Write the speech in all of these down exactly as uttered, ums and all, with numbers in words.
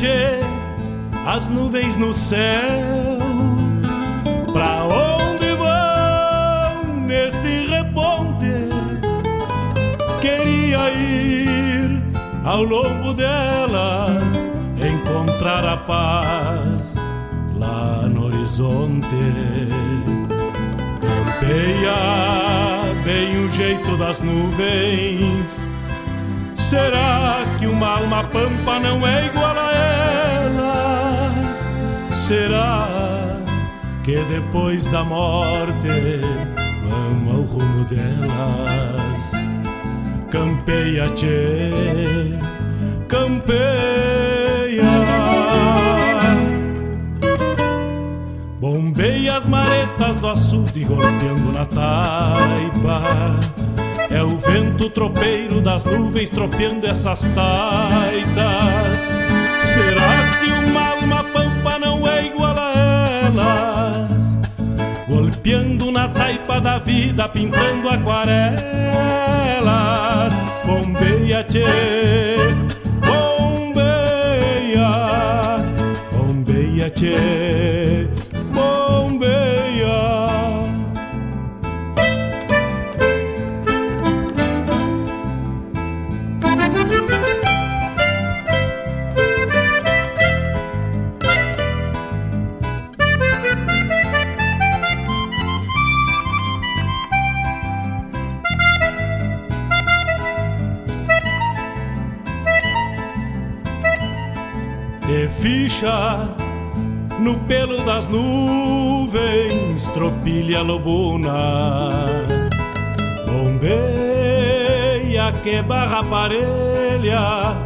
noite, as nuvens no céu. Pra onde vão neste reponte? Queria ir ao longo delas, encontrar a paz lá no horizonte. Campeia bem o jeito das nuvens. Será que uma alma pampa não é igual a ela? Será que depois da morte vamos ao rumo delas? Campeia, tchê, campeia. Bombeia as maretas do açude golpeando na taipa. É o vento tropeiro das nuvens tropeando essas taitas. Será que uma alma pampa não é igual a elas? Golpeando na taipa da vida, pintando aquarelas. Bombeia, tchê, bombeia. Bombeia, tchê, bombeia. Ficha no pelo das nuvens, tropilha lobuna. Bombeia que barra parelha,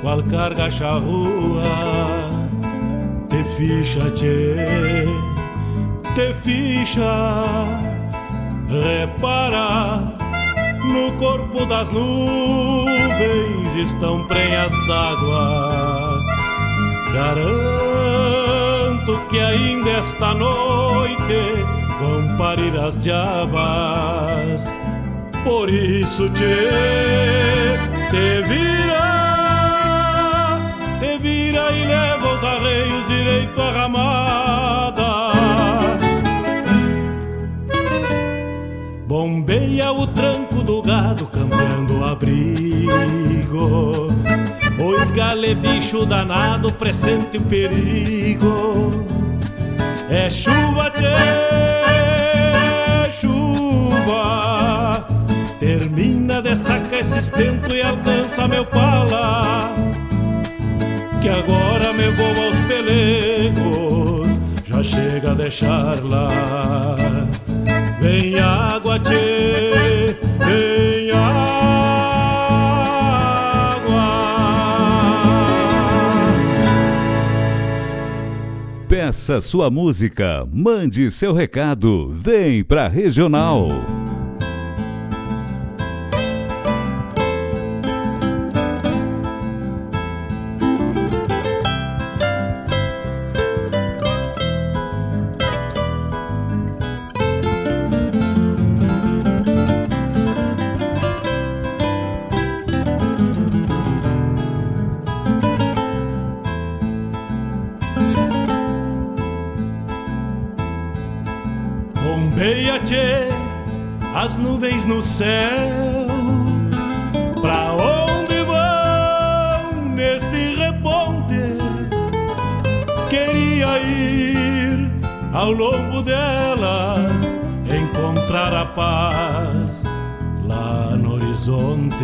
qual carga charrua. Te ficha, tchê, te ficha. Repara, no corpo das nuvens estão prenhas d'água. Garanto que ainda esta noite vão parir as diabas. Por isso, tchê, te vira, te vira e leva os arreios direito à ramada. Bombeia o tranco do gado, cambiando o abrigo. Oi, gale, bicho danado, pressente o perigo. É chuva, tchê, chuva. Termina de sacar esse estento e alcança meu pala, que agora me vou aos pelegos, já chega a deixar lá. Vem água, tchê, vem água. Peça sua música, mande seu recado, vem pra Regional. No céu, pra onde vão neste reponte? Queria ir ao longo delas, encontrar a paz lá no horizonte.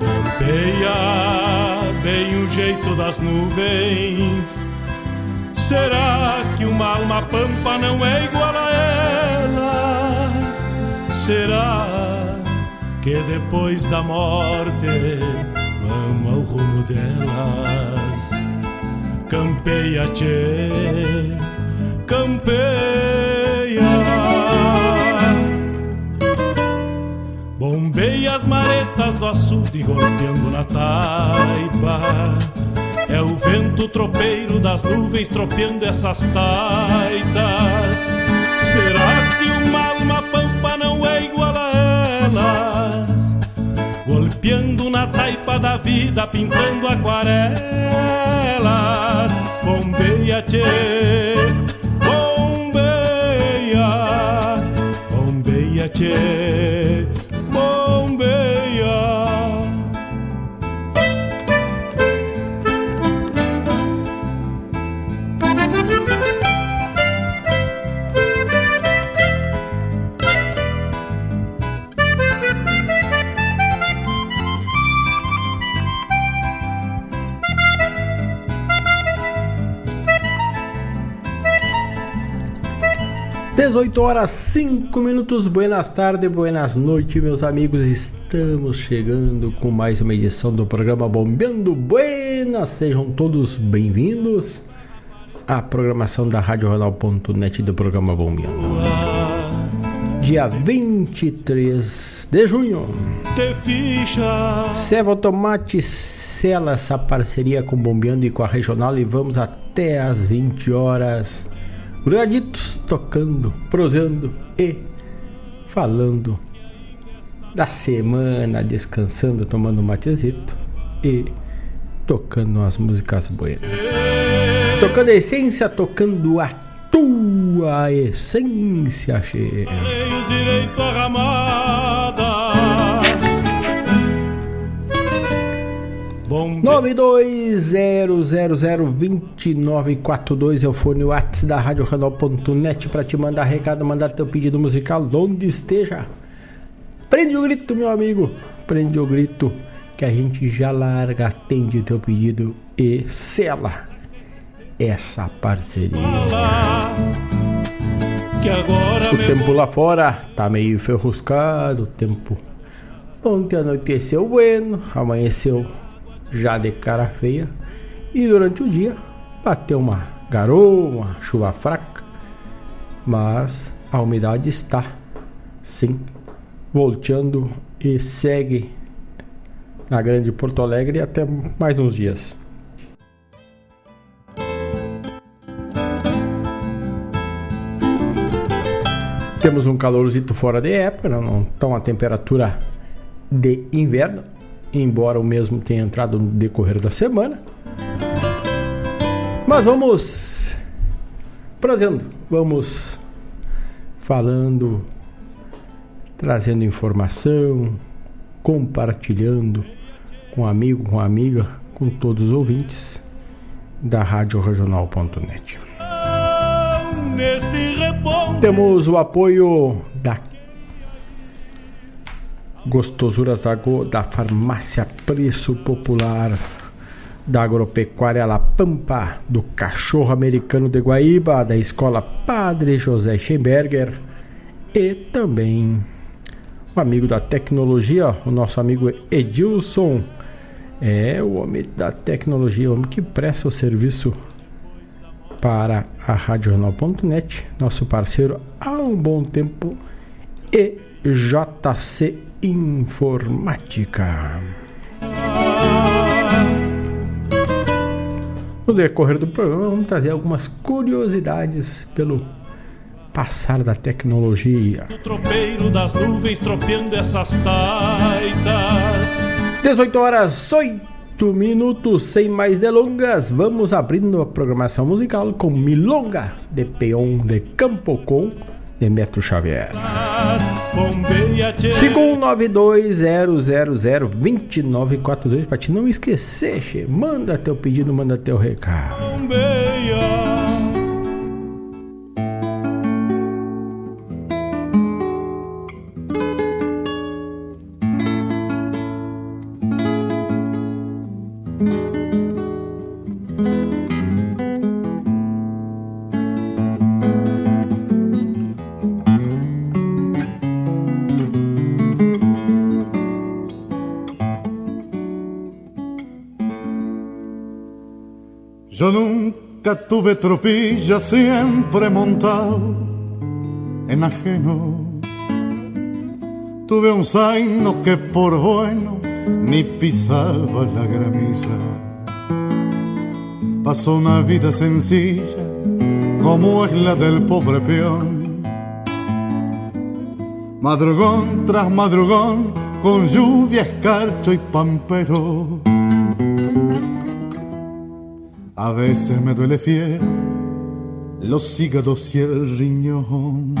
Campeia bem o jeito das nuvens. Será que uma alma pampa não é igual a ela? Será que depois da morte vamos ao rumo delas? Campeia, tchê, campeia. Bombeia as maretas do açude golpeando na taipa. É o vento tropeiro das nuvens tropeando essas taitas. Será que uma alma pampa não é igual a elas? Golpeando na na taipa da vida pintando aquarelas. Bombeia, tchê, bombeia, bombeia, tchê, bombeia. dezoito horas e cinco minutos, buenas tardes, buenas noites, meus amigos. Estamos chegando com mais uma edição do programa Bombeando. Buenas, sejam todos bem-vindos à programação da Rádio Regional ponto net do programa Bombeando. Dia vinte e três de junho. Ceva Tomate sela essa parceria com Bombeando e com a Regional e vamos até às vinte horas. Graditos tocando, prosando e falando da semana, descansando, tomando um matezito e tocando as músicas buenas. Tocando a essência, tocando a tua essência, che. nove dois zero zero zero dois nove quatro dois é o fone WhatsApp da Rádio Regional ponto net para te mandar recado, mandar teu pedido musical, onde esteja. Prende o grito, meu amigo, prende o grito que a gente já larga, atende teu pedido e sela essa parceria. O tempo lá fora tá meio ferruscado, o tempo ontem anoiteceu bueno, amanheceu já de cara feia, e durante o dia bateu uma garoa, uma chuva fraca, mas a umidade está sim volteando e segue na grande Porto Alegre até mais uns dias. Temos um calorzito fora de época, não está uma temperatura de inverno, embora o mesmo tenha entrado no decorrer da semana. Mas vamos trazendo, vamos falando, trazendo informação, compartilhando com amigo, com amiga, com todos os ouvintes da Rádio Regional ponto net. Temos o apoio da Gostosuras da, da Farmácia Preço Popular, da Agropecuária La Pampa, do Cachorro Americano de Guaíba, da Escola Padre José Schenberger e também o amigo da tecnologia, o nosso amigo Edilson. É o homem da tecnologia, o homem que presta o serviço para a Rádio Regional ponto net, nosso parceiro há um bom tempo, E J C Informática. No decorrer do programa vamos trazer algumas curiosidades pelo passar da tecnologia. O tropeiro das nuvens tropeando essas taitas. dezoito horas e oito minutos, sem mais delongas, vamos abrindo a programação musical com Milonga de Peão de Campo com Demetro Xavier. cinco um nove dois zero zero zero dois nove quatro dois para te não esquecer, che. Manda teu pedido, manda teu recado. Yo nunca tuve tropilla, siempre montado en ajeno. Tuve un zaino que por bueno ni pisaba la gramilla. Pasó una vida sencilla como es la del pobre peón. Madrugón tras madrugón con lluvia, escarcho y pampero. A veces me duele fiel los hígados y el riñón.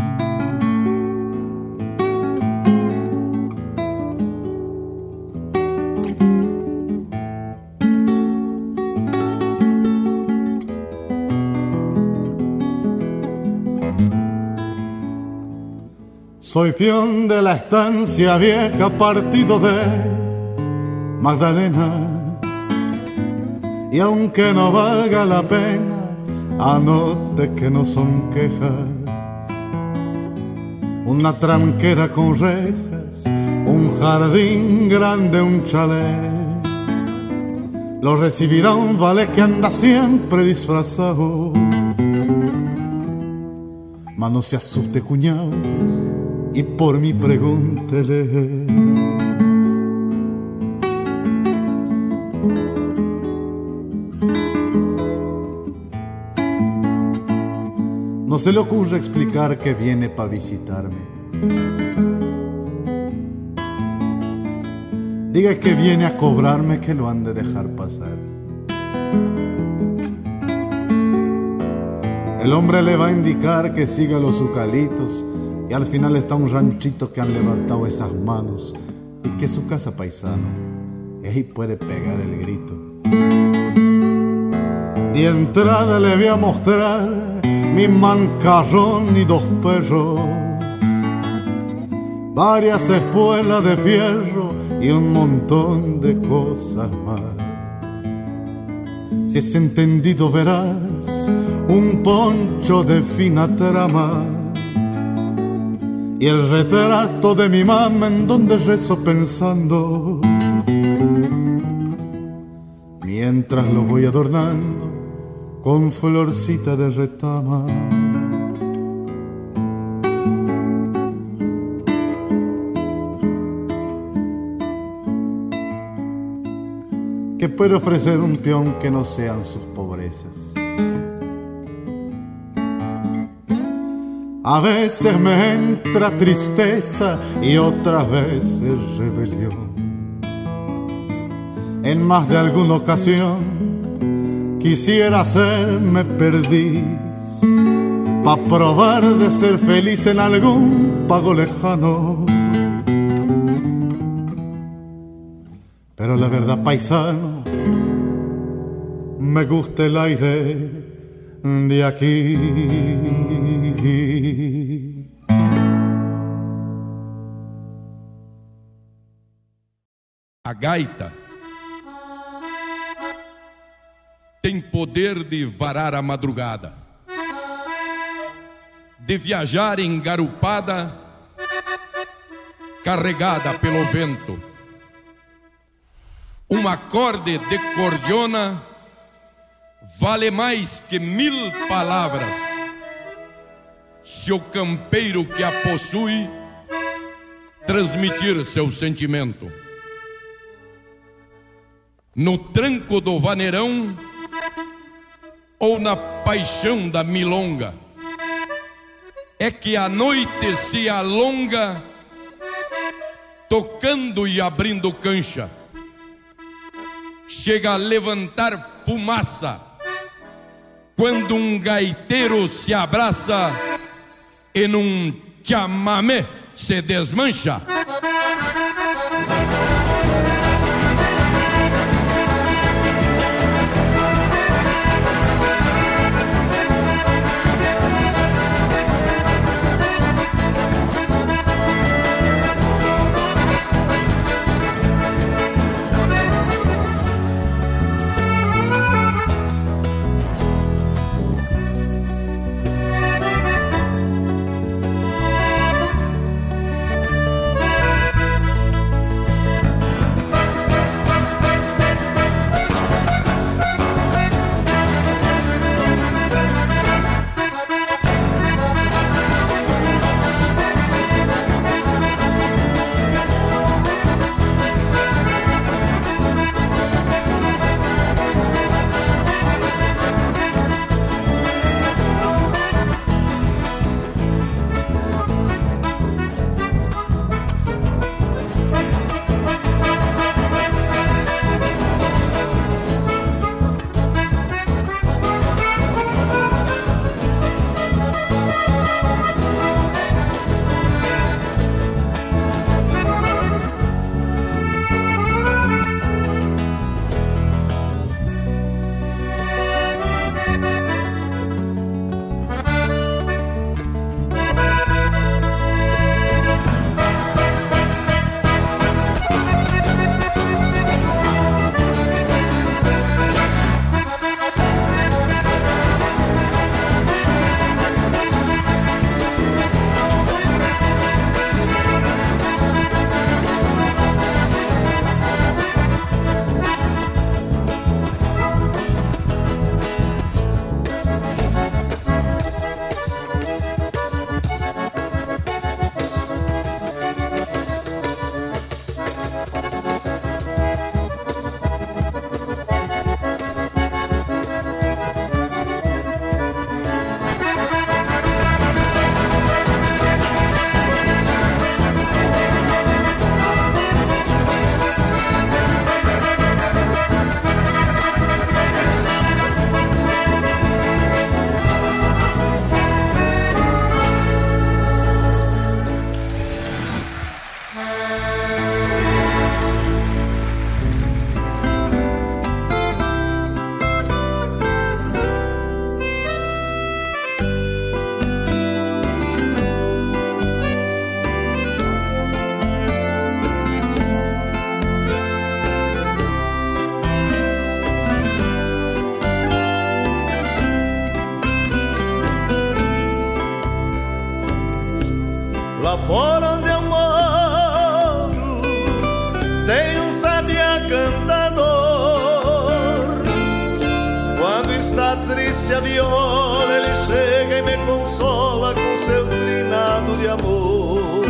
Soy peón de la estancia vieja, partido de Magdalena. Y aunque no valga la pena, anote que no son quejas. Una tranquera con rejas, un jardín grande, un chalet. Lo recibirá un valet que anda siempre disfrazado. Mas no se asuste, cuñao, y por mí pregúntele. No se le ocurre explicar que viene para visitarme. Diga que viene a cobrarme, que lo han de dejar pasar. El hombre le va a indicar que siga los zucalitos, y al final está un ranchito que han levantado esas manos y que es su casa paisano. Y ahí puede pegar el grito. De entrada le voy a mostrar mi mancarrón y dos perros, varias espuelas de fierro y un montón de cosas más. Si es entendido verás un poncho de fina trama y el retrato de mi mamá en donde rezo pensando, mientras lo voy adornando con florcita de retama. ¿Qué puede ofrecer un peón que no sean sus pobrezas? A veces me entra tristeza y otras veces rebelión. En más de alguna ocasión quisiera hacerme perdiz pa' probar de ser feliz en algún pago lejano. Pero la verdad, paisano, me gusta el aire de aquí. A gaita tem poder de varar a madrugada, de viajar engarupada, carregada pelo vento. Um acorde de cordiona vale mais que mil palavras, se o campeiro que a possui transmitir seu sentimento. No tranco do vaneirão ou na paixão da milonga é que a noite se alonga, tocando e abrindo cancha, chega a levantar fumaça quando um gaiteiro se abraça e num chamamé se desmancha. Lá fora onde eu moro tem um sabiá cantador. Quando está triste a viola, ele chega e me consola com seu trinado de amor.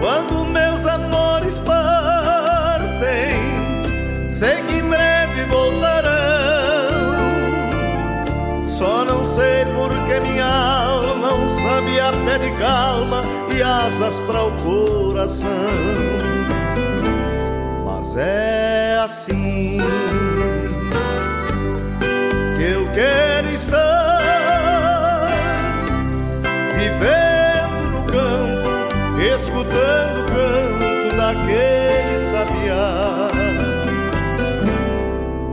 Quando meus amores partem, sei que em breve voltarão. Só não sei porque minha alma não sabe a pé de calma e asas para o coração. Mas é assim que eu quero estar, vivendo no campo, escutando o canto daquele sabiá.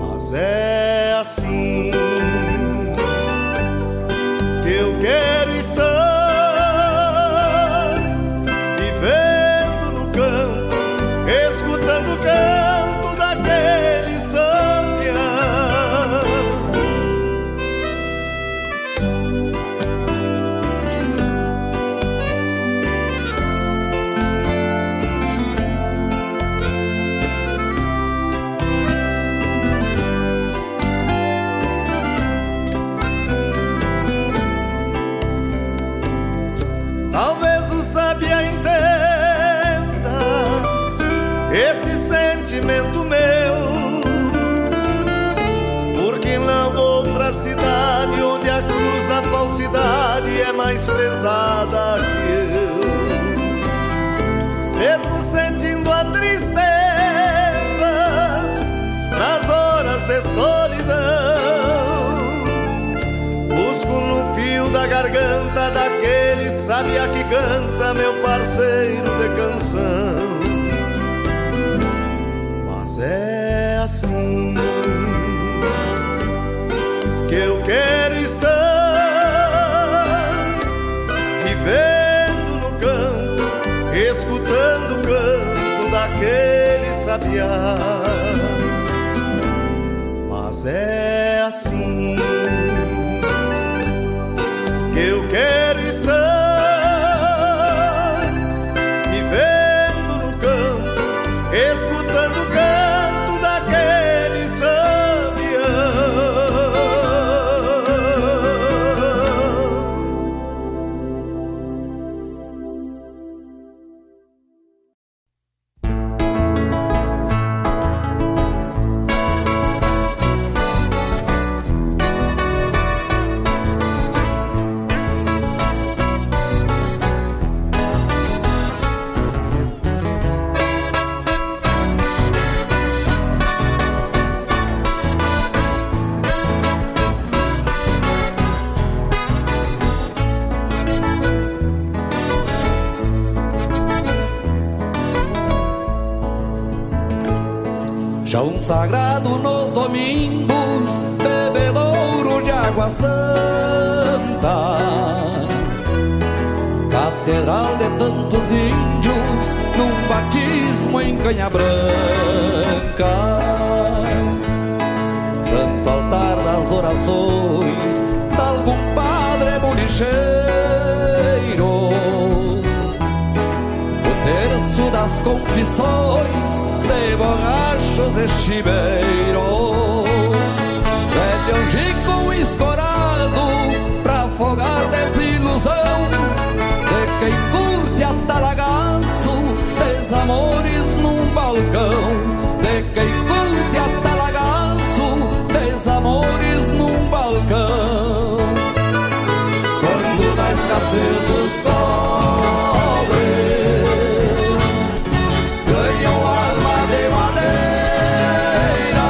Mas é assim que eu quero estar, vivendo no campo, escutando o canto daquele sabiá. Talvez o sabiá entenda esse sentimento meu, porque não vou pra cidade onde a cruz da falsidade é mais pesada que eu. Mesmo sentindo a tristeza nas horas de solidão, busco no fio da garganta daquele sabiá que canta, meu parceiro de canção. Mas é assim que eu quero estar, vivendo no canto, escutando o canto daquele sabiá. Mas é assim que eu quero estar, escutando o canto daquele sagrado nos domingos, bebedouro de água santa, catedral de tantos índios, num batismo em Canha Branca, santo altar das orações, de algum padre bolicheiro, o terço das confissões, de borrachos e chibeiros, velho angico escorado pra afogar desilusão de quem curte atalagaço, desamores num balcão, de quem curte atalagaço, desamores num balcão. Quando na escassez dos pobres ganham arma de madeira,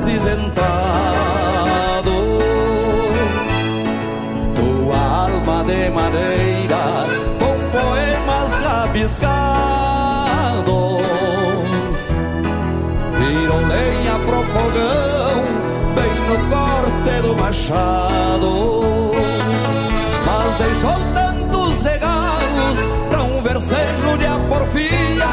acinzentado, tua alma de madeira com poemas rabiscados virou lenha pro fogão, bem no corte do machado. Mas deixou tantos regalos pra um versejo de aporfia,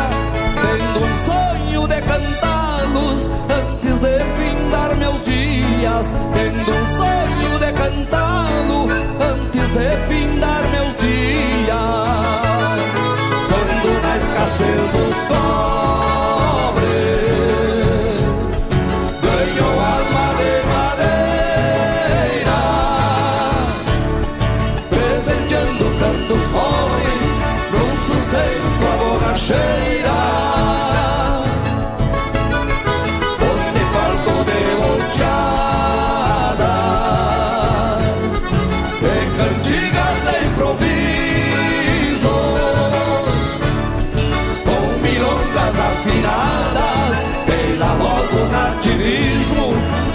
tendo um sonho de cantá-los antes de findar meus dias, tendo um sonho de cantá-lo antes de findar meus dias. Quando na escassez dos pobres ganhou alma de madeira, presenteando tantos pobres num sustento à borracheira.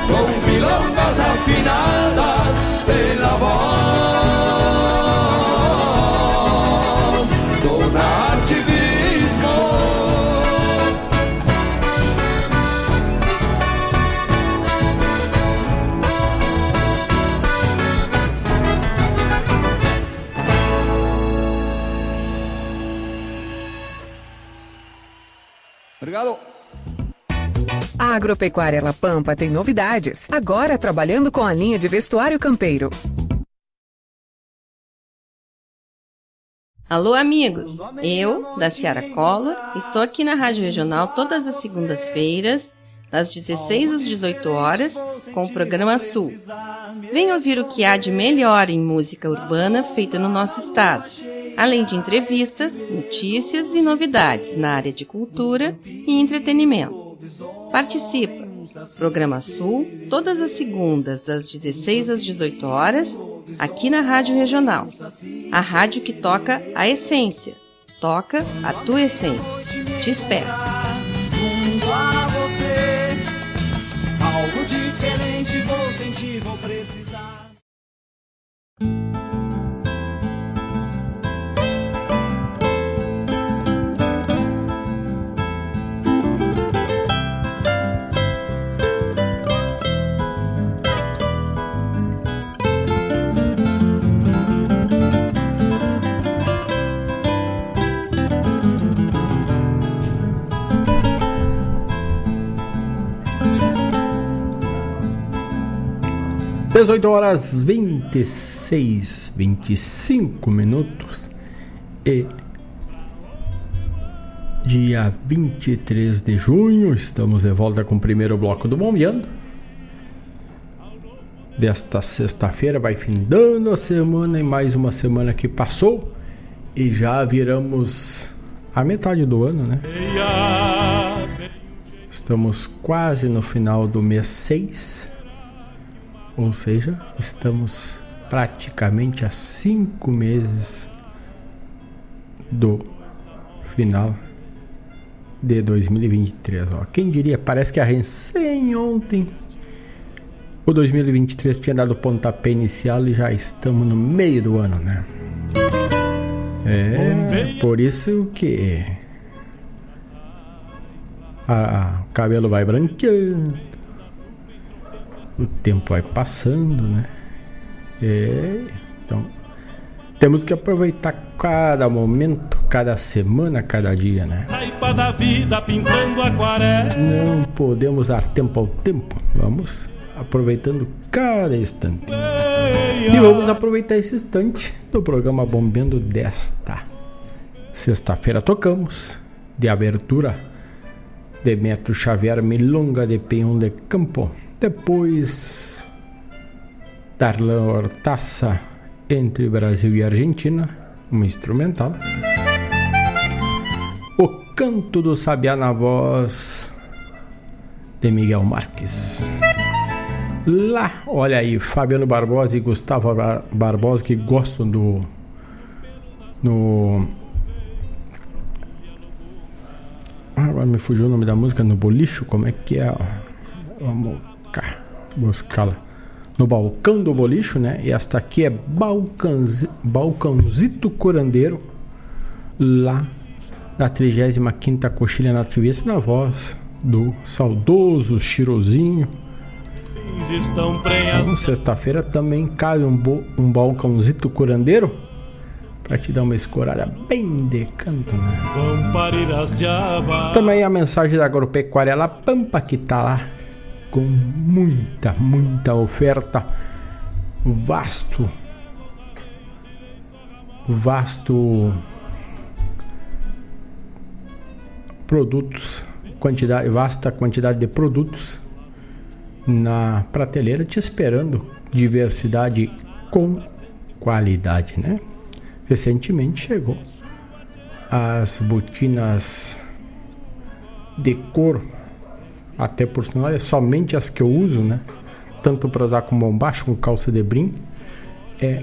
Com milongas afinadas pela voz do nativismo. Obrigado. A Agropecuária La Pampa tem novidades, agora trabalhando com a linha de vestuário campeiro. Alô amigos, eu, da Ciara Collor, estou aqui na Rádio Regional todas as segundas-feiras, das dezesseis às dezoito horas, com o programa Sul. Venha ouvir o que há de melhor em música urbana feita no nosso estado, além de entrevistas, notícias e novidades na área de cultura e entretenimento. Participa! Programa Sul, todas as segundas, das dezesseis às dezoito horas, aqui na Rádio Regional. A rádio que toca a essência. Toca a tua essência. Te espero! dezoito horas vinte e seis, vinte e cinco minutos e dia vinte e três de junho estamos de volta com o primeiro bloco do Bombeando desta sexta-feira. Vai findando a semana e mais uma semana que passou e já viramos a metade do ano, né? Estamos quase no final do mês seis. Ou seja, estamos praticamente a cinco meses do final de dois mil e vinte e três. Ó, quem diria, parece que a recém ontem o dois mil e vinte e três tinha dado o pontapé inicial e já estamos no meio do ano, né? É, por isso que a, a, o cabelo vai branqueando. O tempo vai passando, né? É, então, temos que aproveitar cada momento, cada semana, cada dia, né? Não podemos dar tempo ao tempo. Vamos aproveitando cada instante. E vamos aproveitar esse instante do programa Bombeando desta sexta-feira. Tocamos de abertura Demetro Xavier, Milonga de Peão de Campo. Depois, Darlan Hortaça, Entre Brasil e Argentina, uma instrumental. O Canto do Sabiá na voz de Miguel Marques. Lá, olha aí, Fabiano Barbosa e Gustavo Bar- Barbosa, que gostam do... No, agora me fugiu o nome da música, no bolicho, como é que é? Vamos... buscar, buscá-la no balcão do bolicho, né? E esta aqui é Balcanzi, Balcãozito Curandeiro, lá da trigésima quinta Coxilha Nativista, na voz do saudoso Chirozinho. Então, sexta-feira também cabe um, bo- um balcãozito curandeiro pra te dar uma escorada bem de canto, né? Também a mensagem da Agropecuária La Pampa, que tá lá com muita, muita oferta, vasto, vasto produtos, quantidade, vasta quantidade de produtos na prateleira te esperando, diversidade com qualidade, né? Recentemente chegou as botinas de couro, até por sinal é somente as que eu uso, né? Tanto para usar com bombacho, com calça de brim, é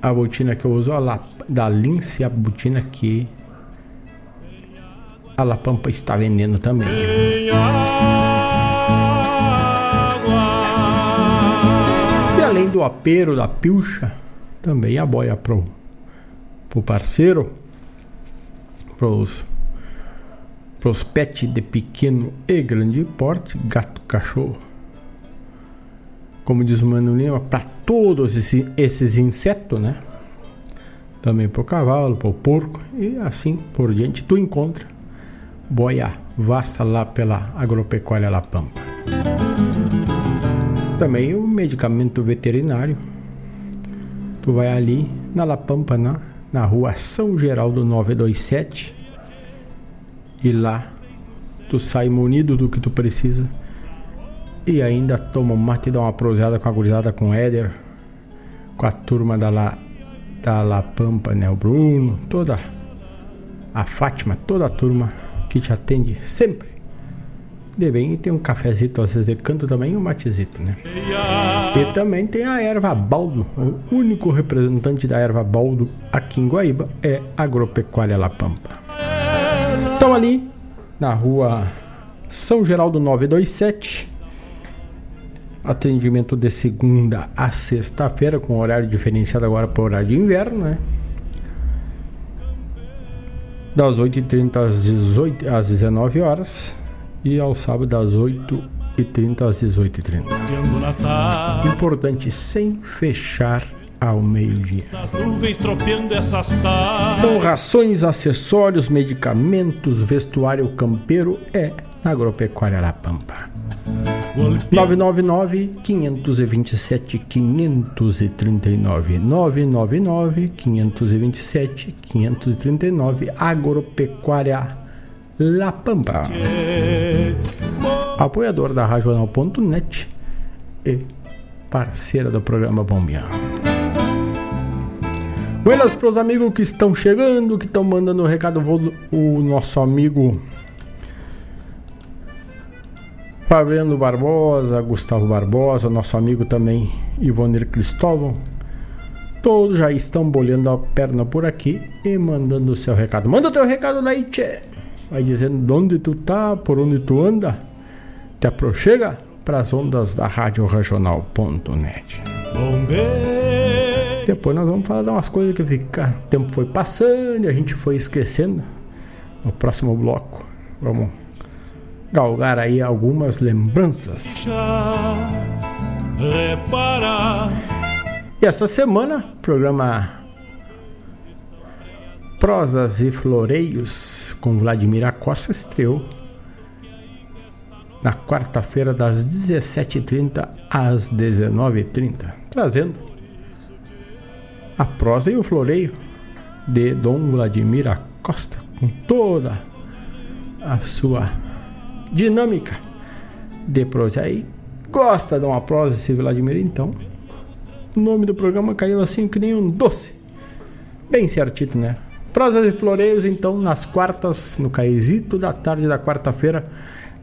a botina que eu uso, a La, da Lince, a botina que a La Pampa está vendendo também. E além do apero, da pilcha, também a boia pro, pro parceiro, pros, pros pets de pequeno e grande porte, gato, cachorro, como diz o Mano Lima, para todos esses, esses insetos, né? Também pro cavalo, pro porco e assim por diante. Tu encontra boia vasta lá pela Agropecuária La Pampa. Também o medicamento veterinário. Tu vai ali na La Pampa, na, na rua São Geraldo novecentos e vinte e sete, e lá tu sai munido do que tu precisa e ainda toma um mate e dá uma prosada com a gurizada, com o Éder, com a turma da La, da La Pampa, né? O Bruno, toda a Fátima, toda a turma que te atende sempre de bem. E tem um cafezito, às vezes, de canto também, e um matezito, né? E também tem a Erva Baldo. O único representante da Erva Baldo aqui em Guaíba é a Agropecuária La Pampa. Então ali na rua São Geraldo novecentos e vinte e sete, atendimento de segunda a sexta-feira, com horário diferenciado agora para o horário de inverno, né? Das oito e trinta às dezoito, às dezenove horas, e ao sábado das oito e trinta às dezoito e trinta. Importante, sem fechar ao meio-dia. Então, rações, acessórios, medicamentos, vestuário campeiro é na Agropecuária La Pampa. nove nove nove, cinco dois sete, cinco três nove, nove nove nove, cinco dois sete, cinco três nove, Agropecuária La Pampa. Apoiador da Rádio Regional ponto net e parceira do programa Bombeando. Buenas para os amigos que estão chegando, que estão mandando o recado. Vou, o nosso amigo Fabiano Barbosa, Gustavo Barbosa, nosso amigo também Ivoneir Cristóvão, todos já estão bolhando a perna por aqui e mandando o seu recado. Manda teu recado daí, tchê! Vai dizendo de onde tu tá, por onde tu anda, te aproxega para as ondas da Rádio Regional ponto net. Depois nós vamos falar de umas coisas que ficaram. O tempo foi passando e a gente foi esquecendo. No próximo bloco, vamos galgar aí algumas lembranças. E essa semana, programa Prosas e Floreios com Vladimir Acosta estreou na quarta-feira das dezessete e trinta às dezenove e trinta, trazendo a prosa e o floreio de Dom Vladimir Acosta com toda a sua dinâmica de prosa. Aí gosta de uma prosa esse Vladimir, então o nome do programa caiu assim que nem um doce, bem certinho, né? Prosas e Floreios, então, nas quartas, no caizito da tarde da quarta-feira,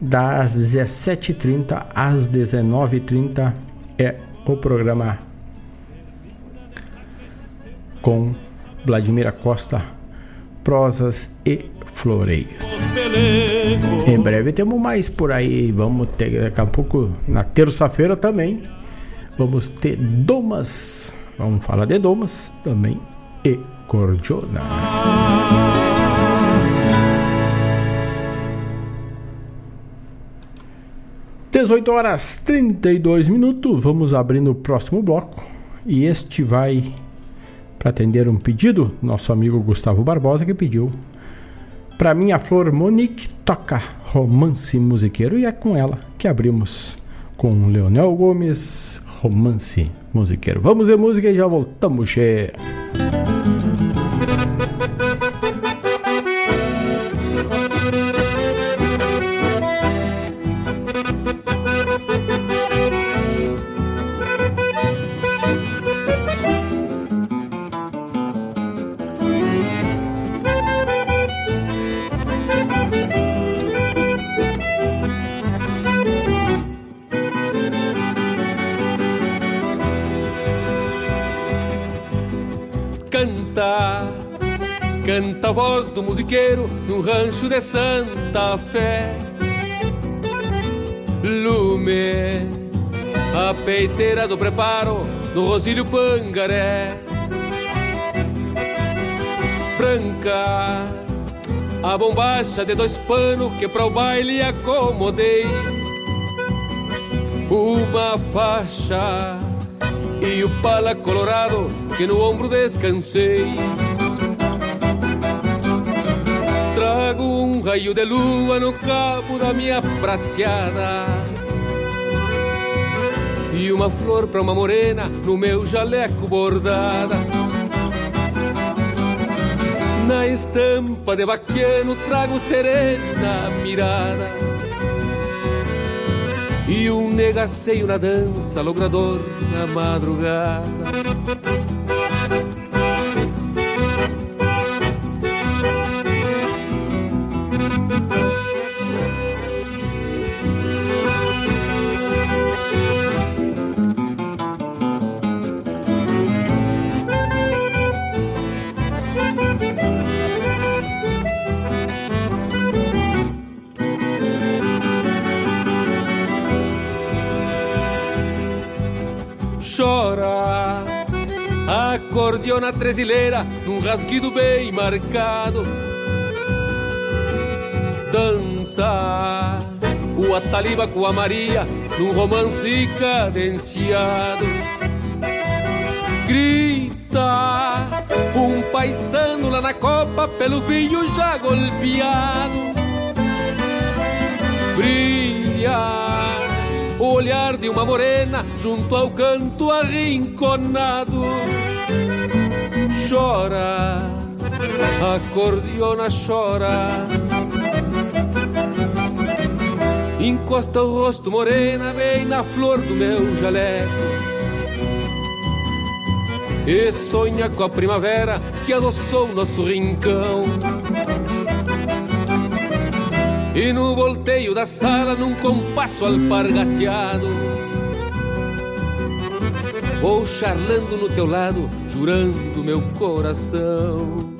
das dezessete e trinta às dezenove e trinta, é o programa com Vladimir Acosta, Prosas e Floreios. Em breve temos mais por aí. Vamos ter daqui a pouco, na terça-feira também, vamos ter domas. Vamos falar de domas também e cordiona. dezoito horas e trinta e dois minutos. Vamos abrindo o próximo bloco. E este vai para atender um pedido. Nosso amigo Gustavo Barbosa que pediu. Para mim, a Flor Monique toca romance musiqueiro. E é com ela que abrimos com Leonel Gomes, romance musiqueiro. Vamos ver música e já voltamos, che. Canta a voz do musiqueiro no rancho de Santa Fé. Lume, a peiteira do preparo do Rosílio Pangaré. Branca, a bombacha de dois panos que pra o baile acomodei. Uma faixa e o pala colorado que no ombro descansei. Trago um raio de lua no cabo da minha prateada e uma flor pra uma morena no meu jaleco bordada. Na estampa de vaqueano trago serena mirada e um negaceio na dança logrador na madrugada. Chora a acordeona trezileira num rasguido bem marcado. Dança o Ataliba com a Maria num romance cadenciado. Grita um paisano lá na copa pelo vinho já golpeado. Brilha o olhar de uma morena junto ao canto arrinconado. Chora, a acordeona chora, encosta o rosto morena bem na flor do meu jaleco e sonha com a primavera que adoçou nosso rincão. E no volteio da sala, num compasso alpargateado, vou charlando no teu lado, jurando meu coração.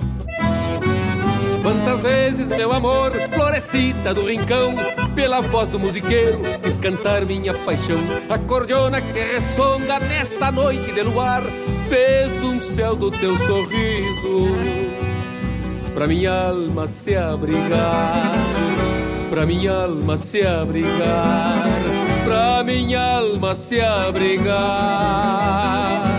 Quantas vezes, meu amor, florecita do rincão, pela voz do musiqueiro, quis cantar minha paixão. A acordeona que ressonga nesta noite de luar, fez um céu do teu sorriso, pra minha alma se abrigar. Pra minha alma se abrigar, pra minha alma se abrigar.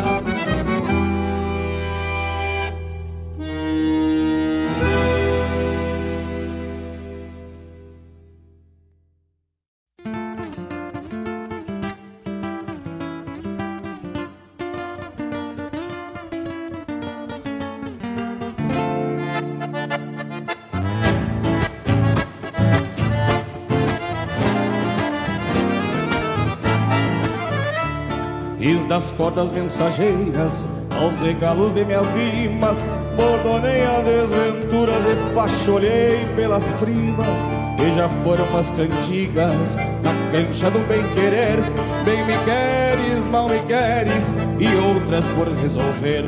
Fiz das cordas mensageiras aos regalos de minhas rimas, bordonei as desventuras e pacholhei pelas primas. E já foram as cantigas na cancha do bem-querer, bem me queres, mal me queres, e outras por resolver.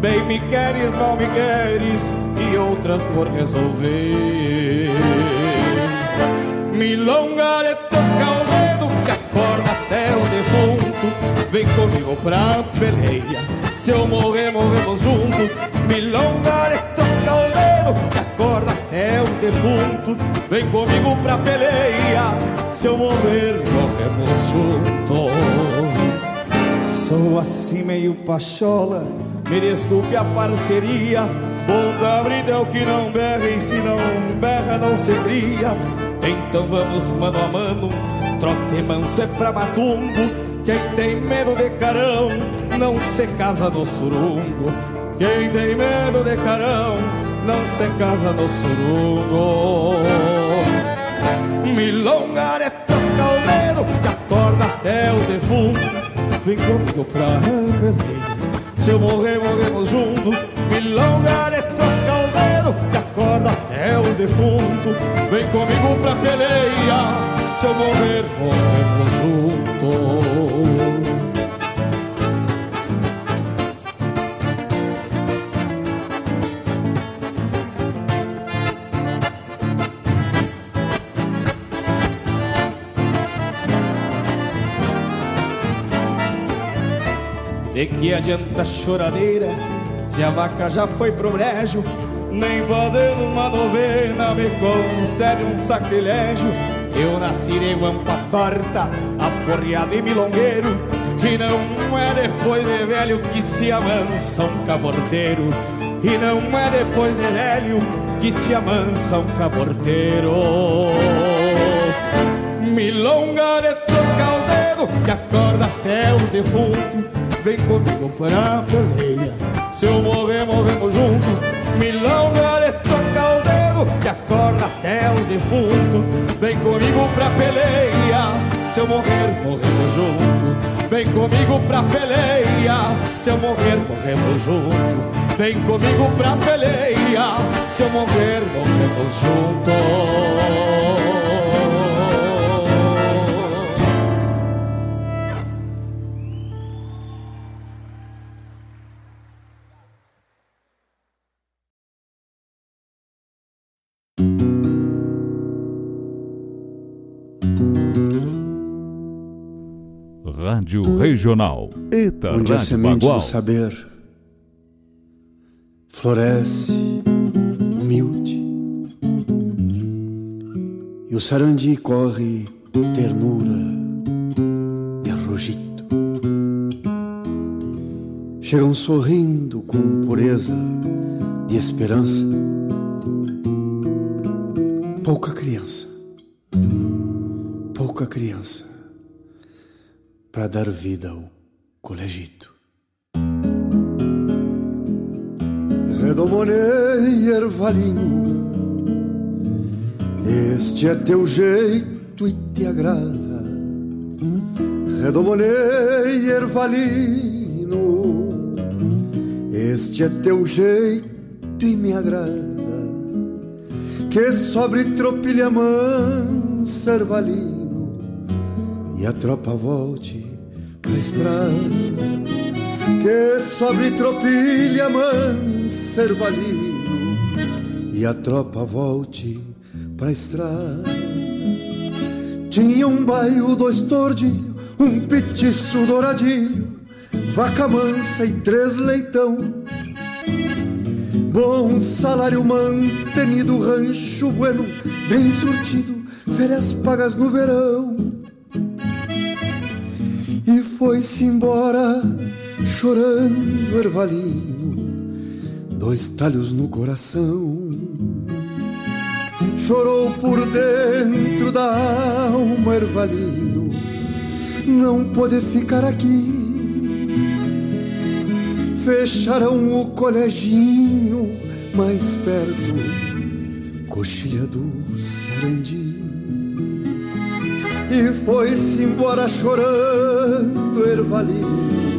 Bem me queres, mal me queres, e outras por resolver. Milonga lhe toca o dedo que acorda até o defunto. Vem comigo pra peleia, se eu morrer, morremos juntos. Milonga lhe toca o dedo que acorda até o defunto. Vem comigo pra peleia, se eu morrer, morremos juntos. Sou assim meio pachola, me desculpe a parceria. Bom da brida é o que não berra, e se não berra não se cria. Então vamos mano a mano, trote manso é pra matumbo. Quem tem medo de carão, não se casa no surungo. Quem tem medo de carão, não se casa no surungo. Milonga é toca o dedo que acorda até o defunto. Vem comigo pra peleia, se eu morrer, morremos juntos. Milonga é toca o dedo que acorda até o defunto. Vem comigo pra peleia, se eu morrer, morremos juntos. De que adianta choradeira se a vaca já foi pro brejo? Nem fazendo uma novena me concede um sacrilégio. Eu nasci de guampa torta, aporreado e milongueiro, e não é depois de velho que se amansa um caborteiro. E não é depois de velho que se amansa um caborteiro. Milonga de toca o dedo que acorda até o defunto. Vem comigo pra peleia, se eu morrer, morremos juntos. Milonga lhe toca o dedo que acorda até os defuntos. Vem comigo pra peleia, se eu morrer, morremos juntos. Vem comigo pra peleia, se eu morrer, morremos juntos. Vem comigo pra peleia, se eu morrer, morremos juntos. Rádio Regional, Eta onde a semente do saber floresce humilde e o sarandi corre ternura de arrojito. Chegam sorrindo com pureza de esperança, pouca criança, pouca criança para dar vida ao colegito. Redomonei, ervalinho, este é teu jeito e te agrada. Redomonei, ervalino, este é teu jeito e me agrada. Que sobre tropilha mansa, ervalino, e a tropa volte na estrada. Que sobre tropilha mansa, ervalino, e a tropa volte pra estrada. Tinha um baio, dois tordilhos, um petiço douradilho, vaca mansa e três leitão. Bom salário mantenido, rancho bueno, bem surtido, férias pagas no verão. E foi-se embora chorando, ervalinho, dois talhos no coração. Chorou por dentro da alma, ervalinho, não pôde ficar aqui. Fecharam o coleginho mais perto, coxilha do Sarandi. E foi-se embora chorando, ervalinho,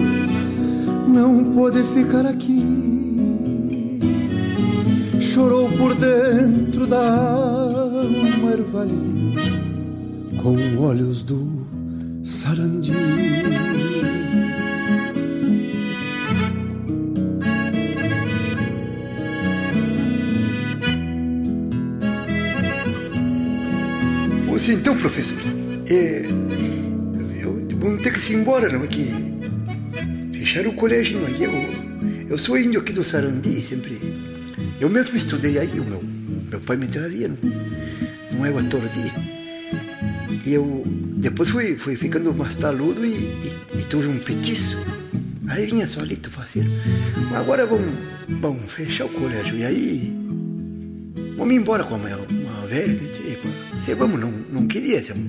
não pôde ficar aqui. Chorou por dentro da alma, ervalinho, com olhos do Sarandi. disse, então, professor, é, eu vou ter que ir embora, não é que fecharam o colégio, não é? Eu, eu sou índio aqui do Sarandi, sempre. Eu mesmo estudei aí, o meu, meu pai me trazia, não, não é o atordia. E eu depois fui, fui ficando mais taludo e, e, e tive um petiço. Aí vinha solito fazer. Mas agora vamos, vamos fechar o colégio. E aí vamos embora com a mãe, uma velha. Tipo, se vamos, não, não queria. Somos,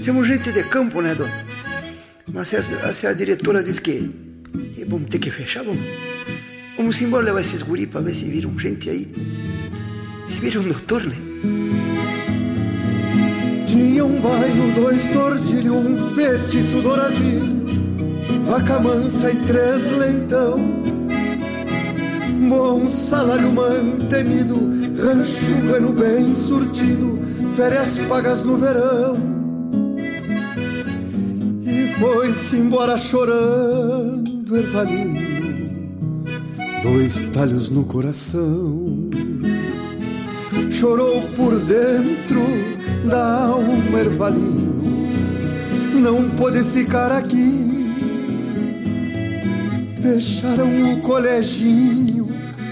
somos gente de campo, né, dona? Mas se a, se a diretora disse que, que vamos ter que fechar, vamos, vamos embora levar esses guris para ver se viram gente aí. Se viram doutor, né? Tinha um baio, dois tordilhos, um petiço douradinho, vaca mansa e três leitão, bom salário mantenido, rancho bueno bem surtido, férias pagas no verão. E foi-se embora chorando, ervalinho, dois talhos no coração. Chorou por dentro da alma, ervalinho, não pôde ficar aqui. Fecharam o coleginho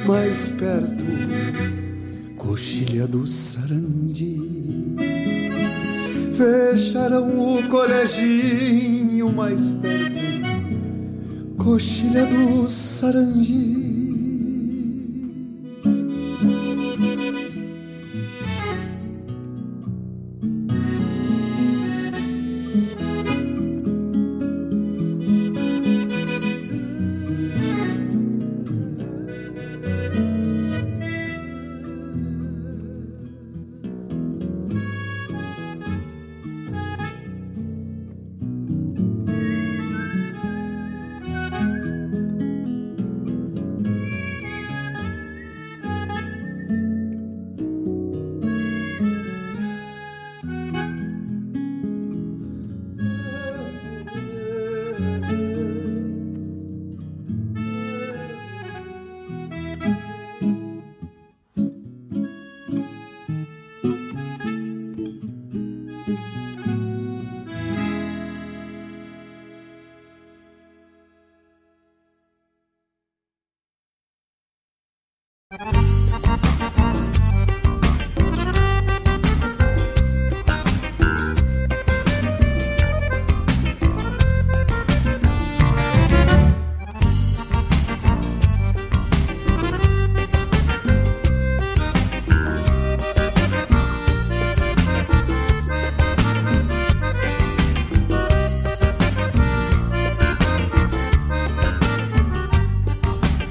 mais perto, coxilha do Sarandi. Fecharam o coleginho mais perto, coxilha do Sarandi.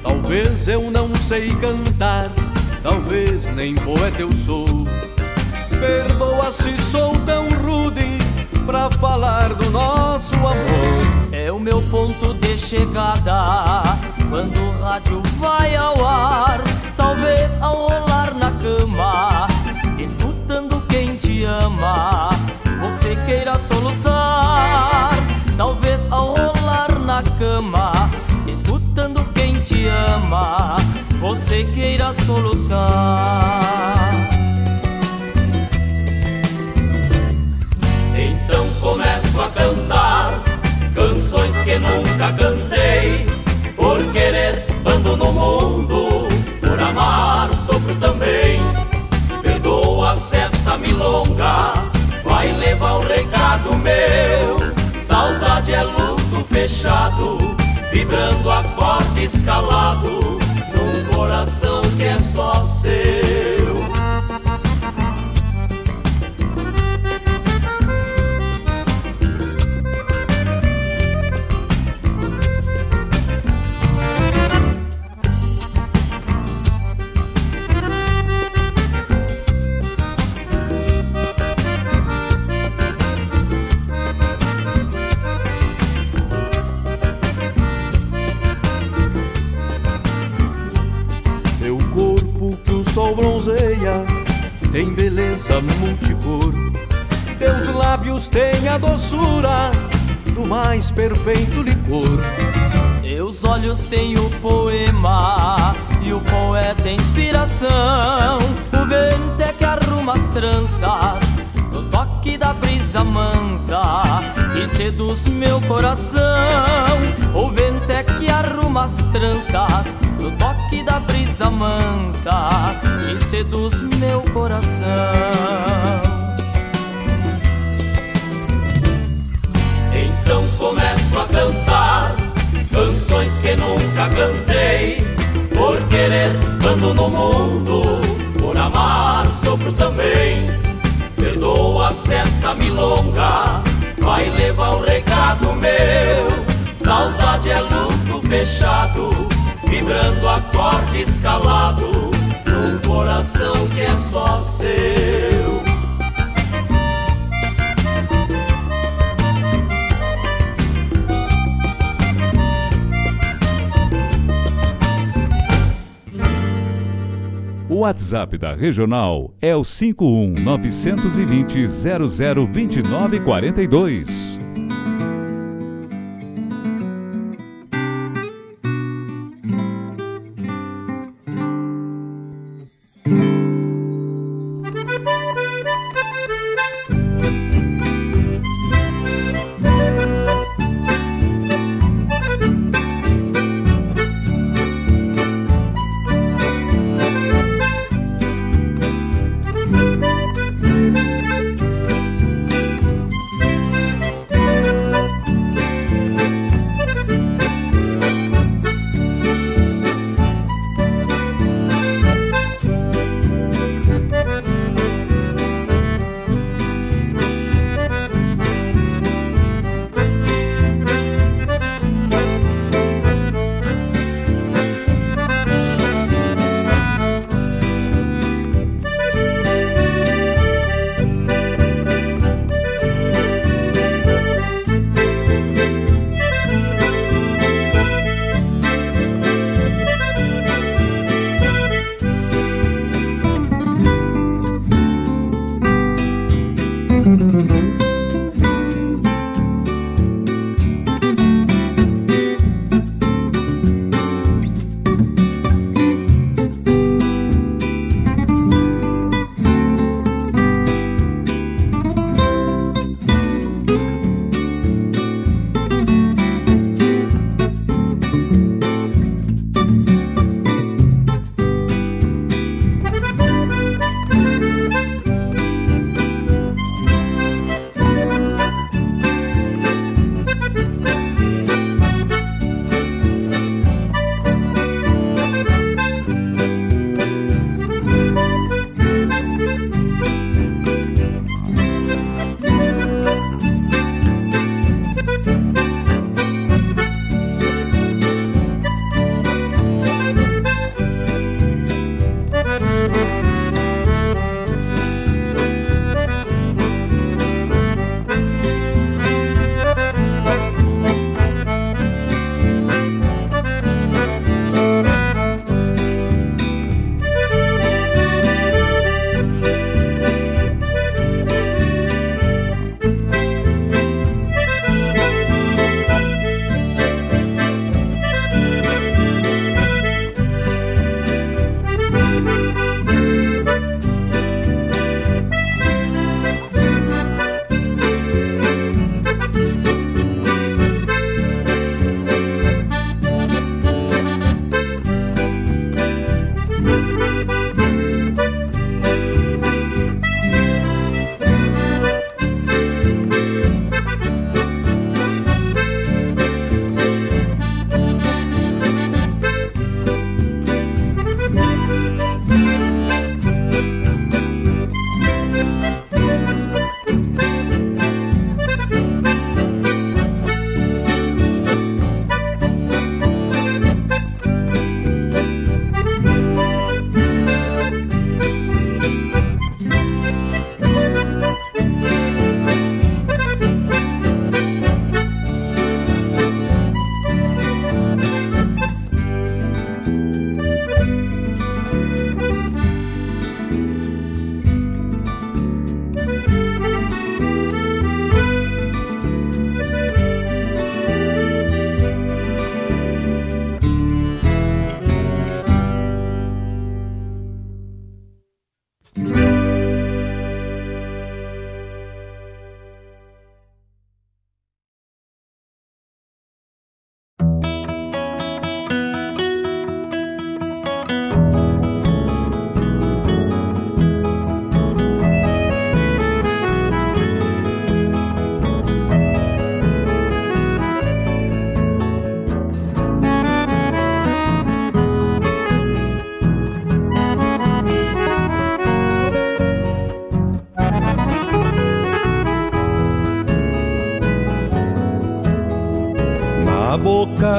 Talvez eu não sei cantar, talvez nem poeta eu sou. Perdoa se sou tão rude pra falar do nosso amor. É o meu ponto de chegada quando o rádio vai ao ar. Talvez ao rolar na cama, escutando quem te ama, você queira soluçar. Talvez ao rolar na cama, escutando quem te ama, você queira soluçar. Então começo a cantar canções que nunca cantei. Por querer ando no mundo, por amar sofro também. Perdoa se esta milonga vai levar o recado meu. Saudade é luto fechado, vibrando acorde escalado num coração que é só seu. Tem beleza multicor, teus lábios têm a doçura do mais perfeito licor. Teus olhos têm o poema e o poeta é inspiração. O vento é que arruma as tranças no toque da brisa mansa que seduz meu coração. O vento é que arruma as tranças no toque da brisa mansa que seduz meu coração. Então começo a cantar canções que nunca cantei. Por querer ando no mundo, por amar sofro também. Perdoa se esta milonga vai levar o recado meu. Saudade é luto fechado, vibrando acorde escalado num coração que é só seu. O WhatsApp da Regional é o cinco um nove dois zero zero dois nove quatro dois.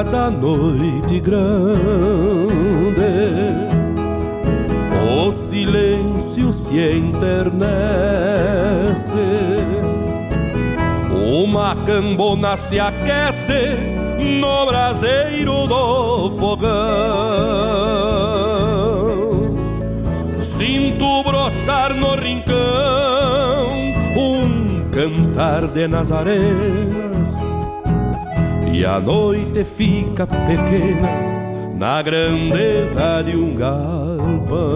cada noite grande, o silêncio se enternece, uma cambona se aquece no braseiro do fogão. Sinto brotar no rincão um cantar de nazarenas, e a noite fica pequena na grandeza de um galpão.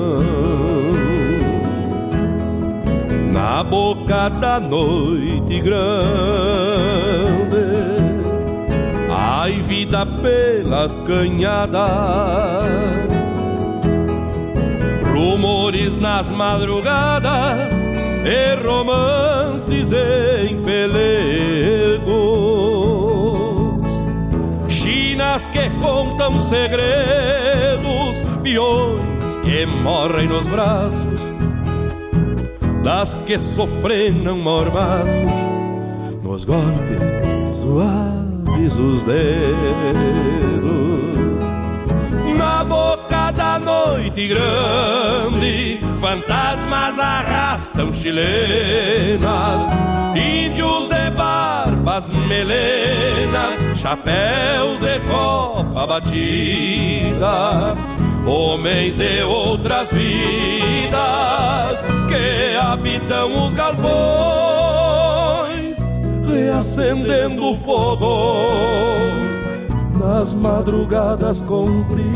Na boca da noite grande, ai vida pelas canhadas, rumores nas madrugadas e romances em pelegos, chinas que contam segredos, peões que morrem nos braços das que sofrenam mormaços nos golpes suaves os dedos. Na boca da noite grande, fantasmas arrastam chilenas, índios de barbas melenas, chapéus de copa batida, homens de outras vidas que habitam os galpões, reacendendo fogões nas madrugadas compridas.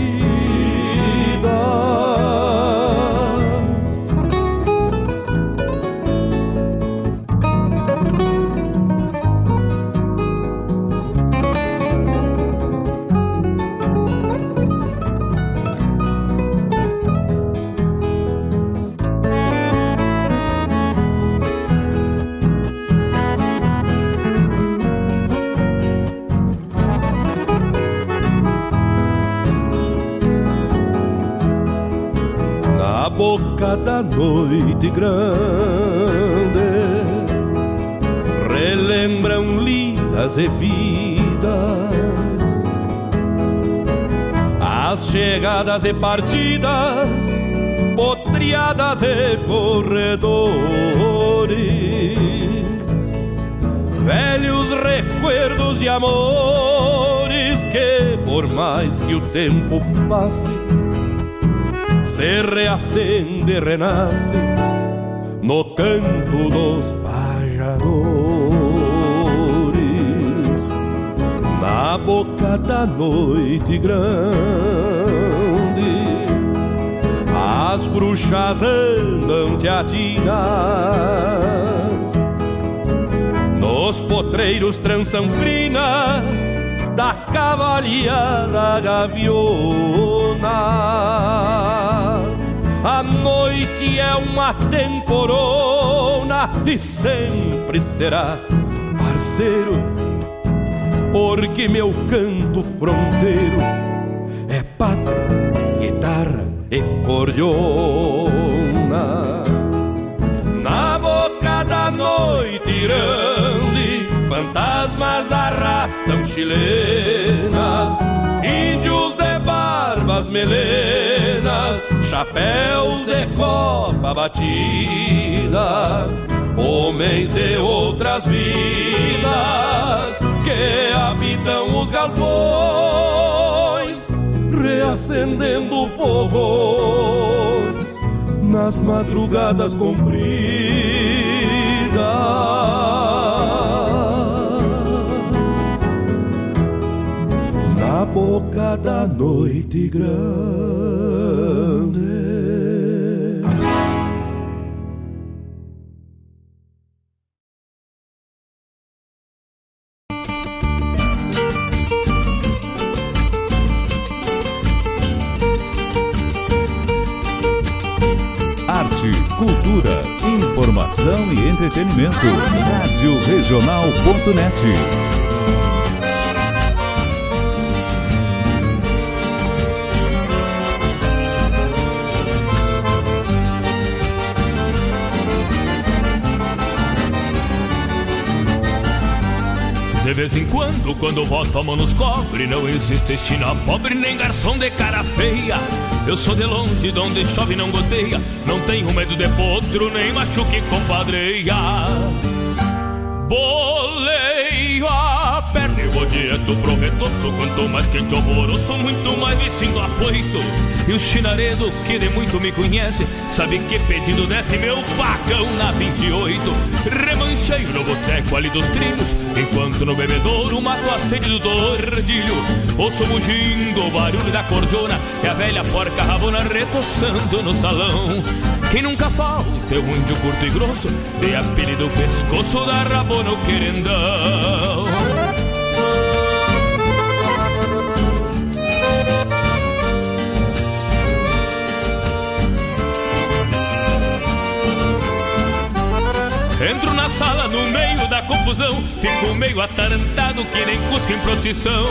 Boca da noite grande, relembram lidas e vidas, as chegadas e partidas, potriadas e corredores, velhos recuerdos e amores que por mais que o tempo passe se reacende, renasce no canto dos pajadores. Na boca da noite grande, as bruxas andam teatinas, nos potreiros trançam crinas da cavalhada gaviona. A noite é uma temporona e sempre será parceiro, porque meu canto fronteiro é pátria, guitarra e cordiona. Na boca da noite grande, fantasmas arrastam chilenas, índios de barbas melenas, chapéus de copa batida, homens de outras vidas que habitam os galpões, reacendendo fogões nas madrugadas compridas. Na boca da noite grande. Arte, cultura, informação e entretenimento. Rádio Regional ponto net. De vez em quando, quando o voto a mão nos cobre, não existe esquina pobre, nem garçom de cara feia. Eu sou de longe, de onde chove não goteia, não tenho medo de potro, nem machuque compadreia. Boleio a perna e vou direto pro retoço, quanto mais quente alvoroço, muito mais me sinto afoito. E o chinaredo que de muito me conhece, sabe que pedido desce meu facão na vinte e oito. Remancheio no boteco ali dos trilhos, enquanto no bebedouro mato a sede do tordilho. Ouço mugindo o barulho da cordona, é a velha porca rabona retoçando no salão. Quem nunca falta é um índio curto e grosso, de apelido pescoço da rabona o querendão. Entro na sala no meio da confusão, fico meio atarantado que nem cusco em procissão.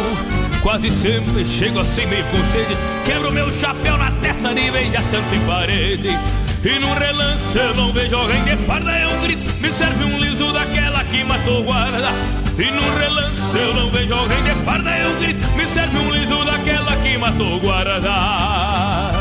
Quase sempre chego assim meio com sede, quebro meu chapéu na testa e vejo a santa em parede. E num relance eu não vejo alguém de farda, é um grito, me serve um liso daquela que matou o guarda. E num relance eu não vejo alguém de farda, é um grito, me serve um liso daquela que matou o guarda.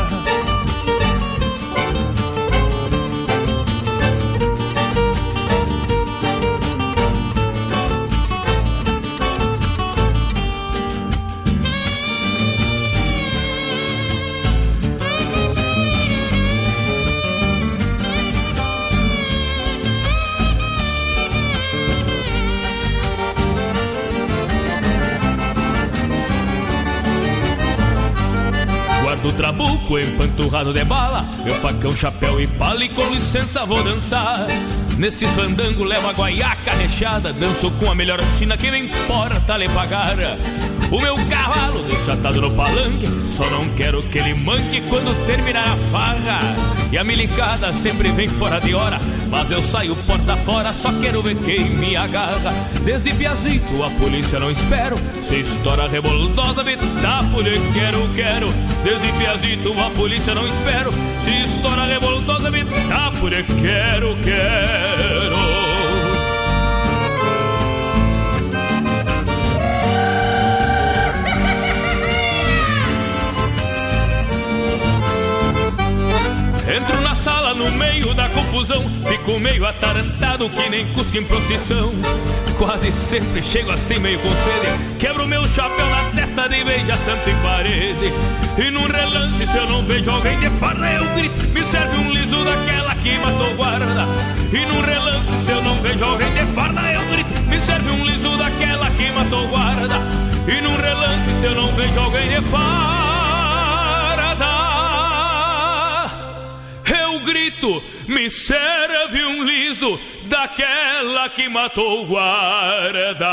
Do trabuco empanturrado de bala, meu facão, chapéu e pala, e com licença vou dançar. Nesse fandango levo a guaiaca recheada, danço com a melhor china que não importa lhe pagar. O meu cavalo deixatado no palanque, só não quero que ele manque quando terminar a farra. E a milicada sempre vem fora de hora, mas eu saio porta fora, só quero ver quem me agarra. Desde Piazito a polícia não espero, se estoura reboldosa me tapo de quero, quero. Desde Piazito a polícia não espero, se estoura revoltosa me tapo de quero, quero. Entro na sala no meio da confusão, fico meio atarantado que nem cusco em procissão. Quase sempre chego assim meio com sede, quebro meu chapéu na testa de beija santo em parede. E num relance se eu não vejo alguém de farra eu grito, me serve um liso daquela que matou guarda. E num relance se eu não vejo alguém de farra eu grito, me serve um liso daquela que matou guarda. E num relance se eu não vejo alguém de farra eu grito, me serve um liso daquela que matou o guarda.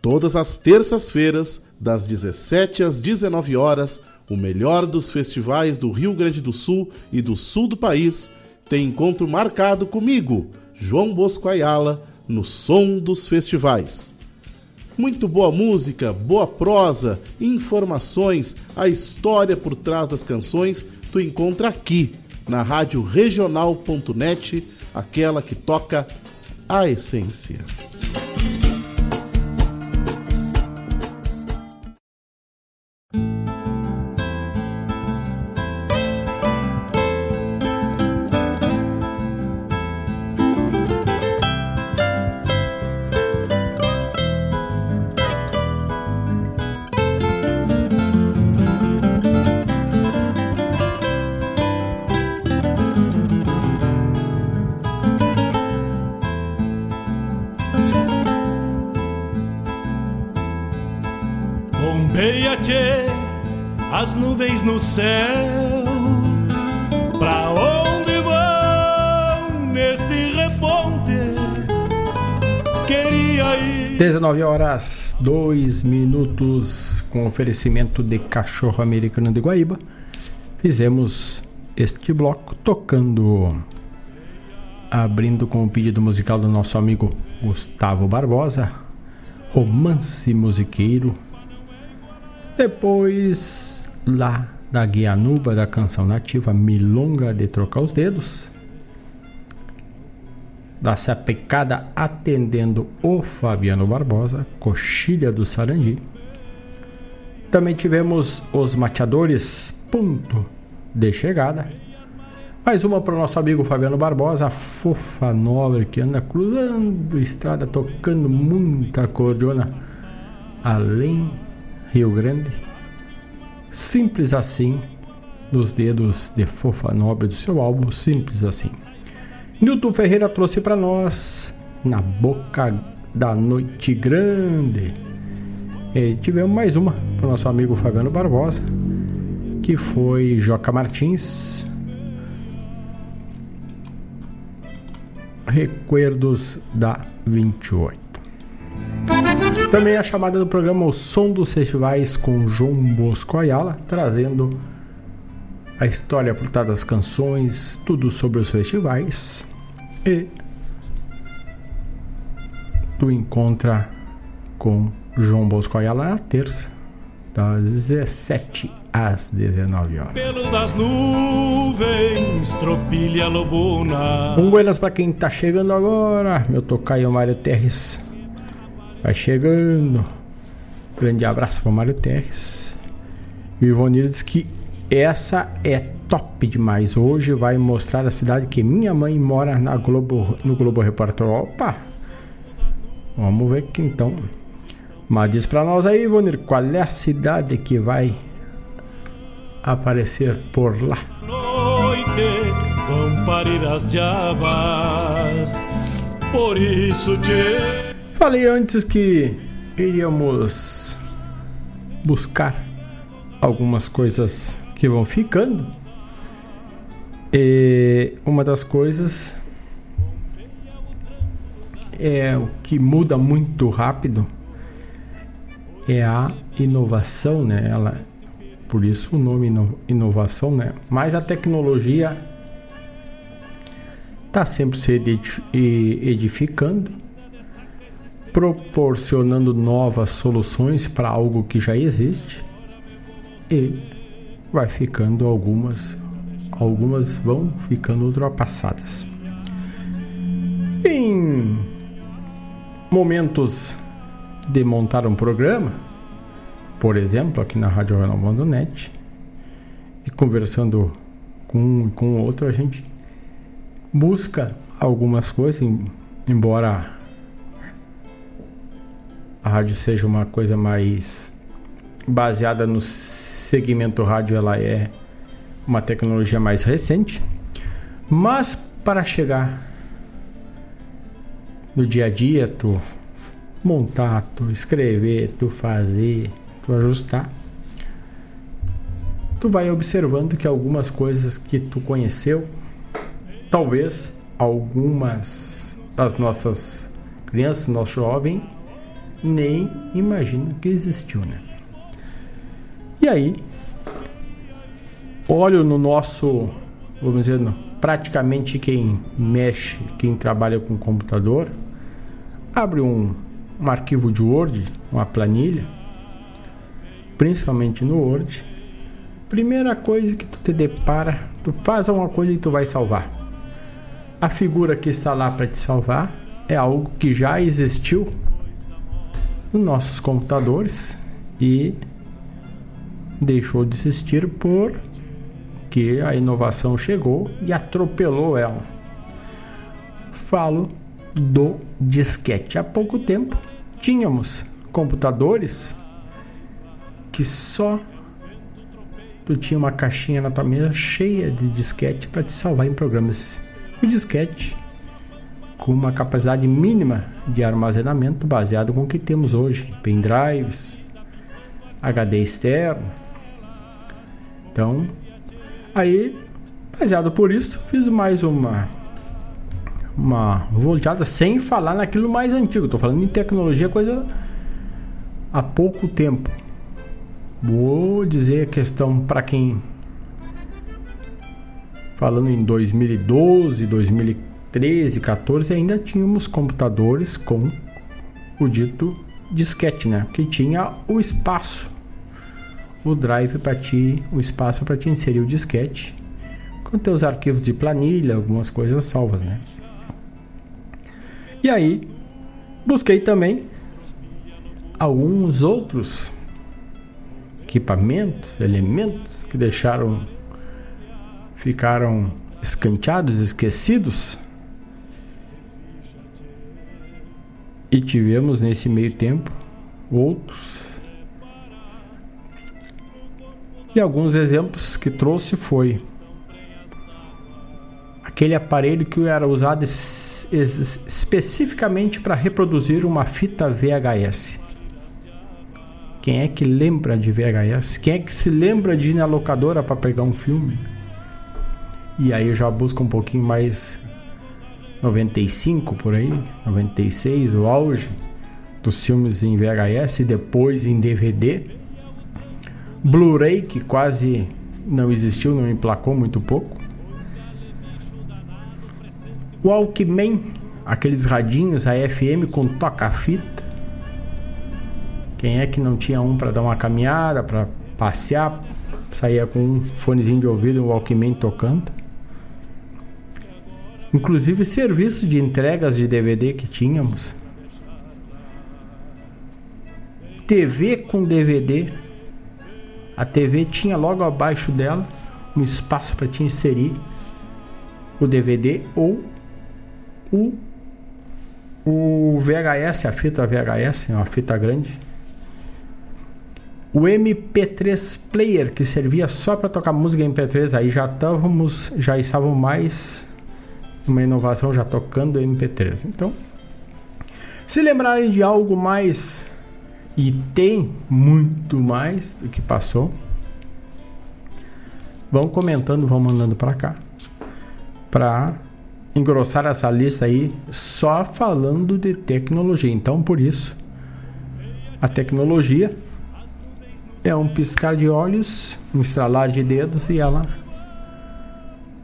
Todas as terças-feiras, das dezessete às dezenove horas, o melhor dos festivais do Rio Grande do Sul e do sul do país tem encontro marcado comigo, João Bosco Ayala, no Som dos Festivais. Muito boa música, boa prosa, informações, a história por trás das canções, tu encontra aqui, na Rádio Regional ponto net, aquela que toca a essência. No céu, pra onde vão neste reponte? Queria ir. dezenove horas, dois minutos, com oferecimento de Cachorro Americano de Guaíba. Fizemos este bloco tocando, abrindo com o pedido musical do nosso amigo Gustavo Barbosa, romance musiqueiro. Depois, lá da Guianuba, da canção nativa Milonga de Trocar os Dedos, da Sapecada atendendo o Fabiano Barbosa, Coxilha do Sarandi. Também tivemos os Mateadores, Ponto de Chegada. Mais uma para o nosso amigo Fabiano Barbosa, a fofa nobre que anda cruzando estrada, tocando muita cordiona. Além Rio Grande, Simples Assim, nos dedos de fofa nobre do seu álbum, Simples Assim. Newton Ferreira trouxe para nós Na Boca da Noite Grande. E tivemos mais uma para o nosso amigo Fabiano Barbosa, que foi Joca Martins, Recuerdos da vinte e oito. Também a chamada do programa O Som dos Festivais com João Bosco Ayala, trazendo a história por trás das canções, tudo sobre os festivais. E tu encontra com João Bosco Ayala na terça, das dezessete às dezenove horas. Pelo das nuvens, tropilha lobuna. Um buenas pra quem tá chegando agora, meu tocaio Mário Terres vai chegando. Grande abraço para Mário Terres. E o Ivoneir diz que essa é top demais. Hoje vai mostrar a cidade que minha mãe mora na Globo, no Globo Repórter. Opa! Vamos ver aqui então. Mas diz pra nós aí, Ivoneir, qual é a cidade que vai aparecer por lá? Noite, vão parir as diabas, por isso te... Falei antes que iríamos buscar algumas coisas que vão ficando. E uma das coisas é o que muda muito rápido é a inovação, né? Ela, por isso o nome ino- inovação, né? Mas a tecnologia está sempre se edificando, proporcionando novas soluções para algo que já existe, e vai ficando algumas, algumas vão ficando ultrapassadas. Em momentos de montar um programa, por exemplo, aqui na Rádio Regional ponto net, e conversando com um e com o outro, a gente busca algumas coisas, embora a rádio seja uma coisa mais baseada no segmento rádio, ela é uma tecnologia mais recente, mas para chegar no dia a dia, tu montar, tu escrever, tu fazer, tu ajustar, tu vai observando que algumas coisas que tu conheceu, talvez algumas das nossas crianças, nosso jovem, nem imagino que existiu, né? E aí, olho no nosso, vamos dizer, praticamente quem mexe, quem trabalha com computador, abre um, um arquivo de Word, uma planilha, principalmente no Word, primeira coisa que tu te depara, tu faz alguma coisa e tu vai salvar. A figura que está lá para te salvar é algo que já existiu nos nossos computadores e deixou de existir porque a inovação chegou e atropelou ela. Falo do disquete. Há pouco tempo tínhamos computadores que só tu tinha uma caixinha na tua mesa cheia de disquete para te salvar em programas. O disquete, com uma capacidade mínima de armazenamento, baseado com o que temos hoje, pendrives, H D externo. Então, aí, baseado por isso, fiz mais uma uma volteada, sem falar naquilo mais antigo. Estou falando em tecnologia, coisa há pouco tempo. Vou dizer a questão para quem, falando em dois mil e doze, dois mil e quatorze, treze, quatorze, ainda tínhamos computadores com o dito disquete, né? Que tinha o espaço o drive para ti, o espaço para te inserir o disquete com teus arquivos de planilha, algumas coisas salvas, né? E aí, busquei também alguns outros equipamentos, elementos que deixaram, ficaram escanteados, esquecidos. E tivemos nesse meio tempo outros. E alguns exemplos que trouxe foi aquele aparelho que era usado es- es- especificamente para reproduzir uma fita V H S. Quem é que lembra de V H S? Quem é que se lembra de ir na locadora para pegar um filme? E aí eu já busco um pouquinho mais noventa e cinco por aí, noventa e seis, o auge dos filmes em V H S e depois em D V D. Blu-ray, que quase não existiu, não emplacou, muito pouco. Walkman, aqueles radinhos A F M com toca-fita. Quem é que não tinha um para dar uma caminhada, para passear, saía com um fonezinho de ouvido, um Walkman tocando. Inclusive serviço de entregas de D V D que tínhamos. T V com D V D. A T V tinha logo abaixo dela um espaço para te inserir o D V D ou o, o V H S, a fita V H S, uma fita grande. O M P três player, que servia só para tocar música M P três. Aí já estávamos, já estavam mais uma inovação, já tocando M P três. Então, se lembrarem de algo mais, e tem muito mais do que passou, vão comentando, vão mandando para cá, para engrossar essa lista aí, só falando de tecnologia. Então, por isso, a tecnologia é um piscar de olhos, um estralar de dedos, e ela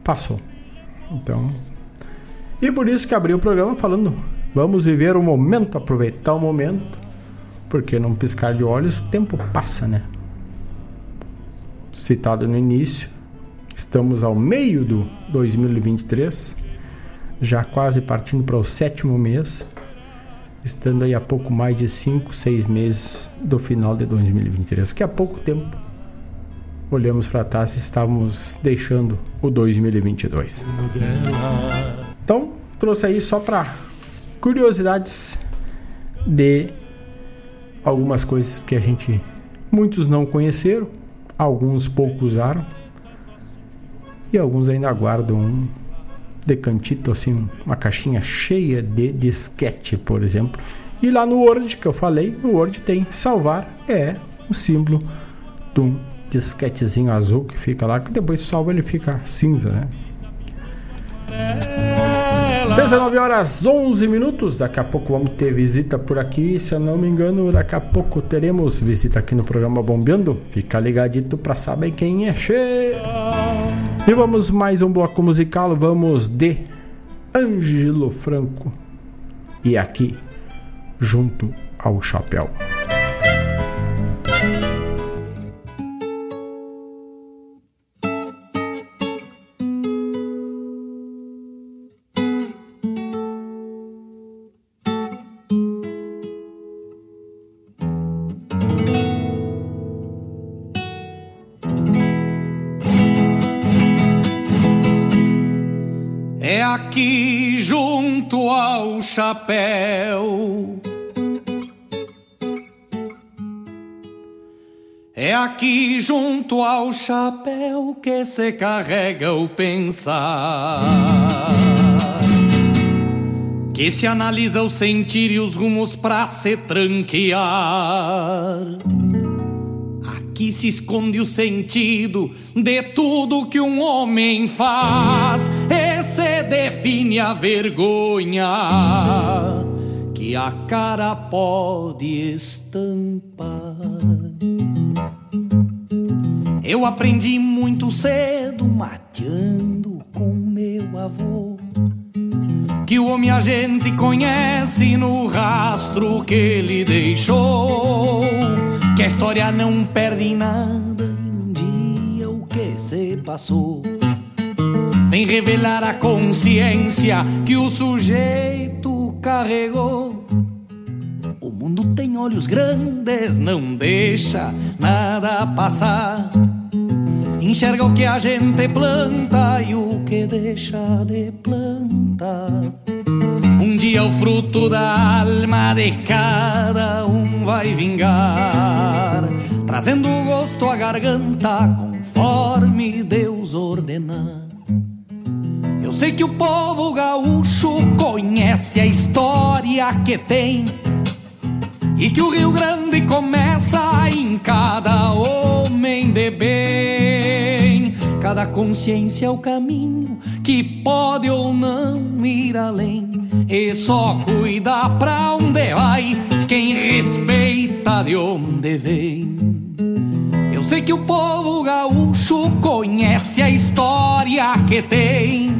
passou. Então, e por isso que abri o programa falando, vamos viver o momento, aproveitar o momento, porque num piscar de olhos o tempo passa, né? Citado no início, estamos ao meio do dois mil e vinte e três, já quase partindo para o sétimo mês, estando aí a pouco mais de cinco, seis meses do final de dois mil e vinte e três, que há pouco tempo olhamos para trás e estávamos deixando o dois mil e vinte e dois. Então, trouxe aí só para curiosidades de algumas coisas que a gente, muitos não conheceram, alguns pouco usaram e alguns ainda guardam um decantito, assim, uma caixinha cheia de disquete, por exemplo. E lá no Word, que eu falei, no Word tem salvar, é o símbolo de um disquetezinho azul que fica lá, que depois salva ele fica cinza, né? dezenove horas e onze minutos, daqui a pouco vamos ter visita por aqui, se eu não me engano, daqui a pouco teremos visita aqui no programa Bombeando, fica ligadito pra saber quem é che. E vamos mais um bloco musical, vamos de Ângelo Franco e aqui, junto ao chapéu. Chapéu, é aqui junto ao chapéu que se carrega o pensar, que se analisa o sentir e os rumos pra se tranquear. Aqui se esconde o sentido de tudo que um homem faz. Se define a vergonha que a cara pode estampar. Eu aprendi muito cedo, mateando com meu avô, que o homem a gente conhece no rastro que ele deixou, que a história não perde nada em dia o que se passou. Vem revelar a consciência que o sujeito carregou. O mundo tem olhos grandes, não deixa nada passar. Enxerga o que a gente planta e o que deixa de plantar. Um dia o fruto da alma de cada um vai vingar, trazendo gosto à garganta conforme Deus ordenar. Eu sei que o povo gaúcho conhece a história que tem e que o Rio Grande começa em cada homem de bem. Cada consciência é o caminho que pode ou não ir além, e só cuida pra onde vai quem respeita de onde vem. Eu sei que o povo gaúcho conhece a história que tem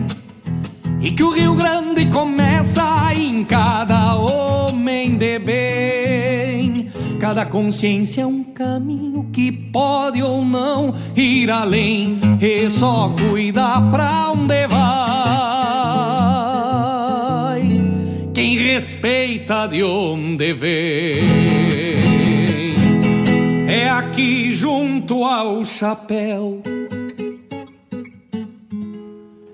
e que o Rio Grande começa em cada homem de bem. Cada consciência é um caminho que pode ou não ir além, e só cuida pra onde vai quem respeita de onde vem. É aqui junto ao chapéu,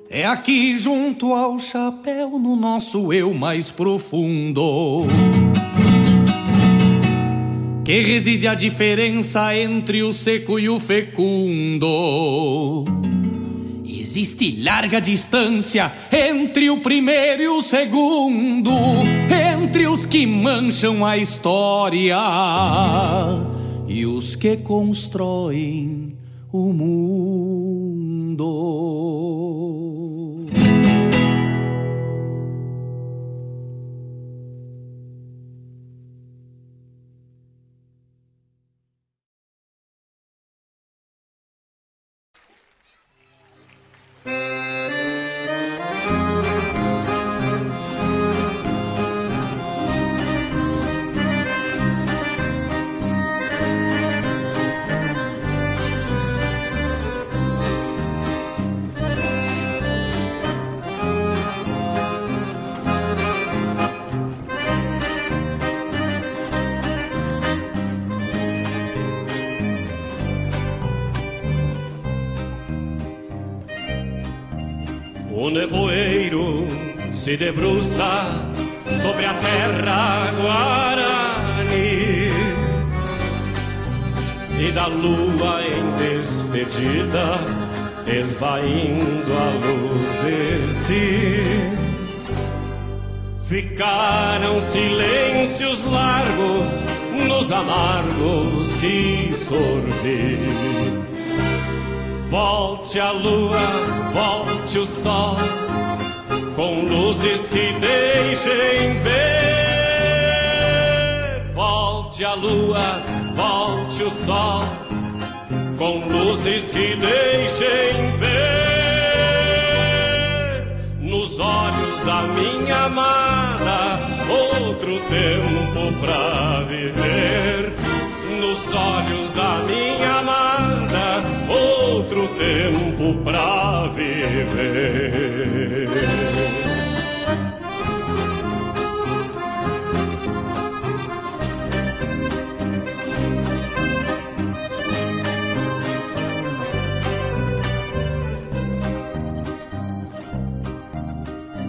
é aqui junto ao chapéu, no nosso eu mais profundo, que reside a diferença entre o seco e o fecundo. Existe larga distância entre o primeiro e o segundo, entre os que mancham a história e os que constroem o mundo. O nevoeiro se debruça sobre a terra guarani e da lua em despedida, esvaindo a luz de si, ficaram silêncios largos nos amargos que sorvi. Volte a lua, volte o sol, com luzes que deixem ver. Volte a lua, volte o sol, com luzes que deixem ver. Nos olhos da minha amada, outro tempo pra viver. Nos olhos da minha amada, outro tempo pra viver.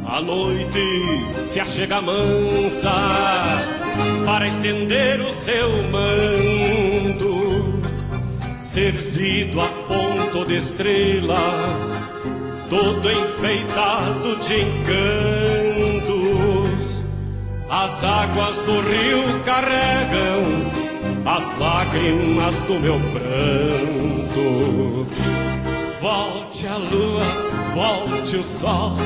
A noite se achega mansa para estender o seu manto, cerzido a ponto de estrelas, todo enfeitado de encantos. As águas do rio carregam as lágrimas do meu pranto. Volte a lua, volte o sol,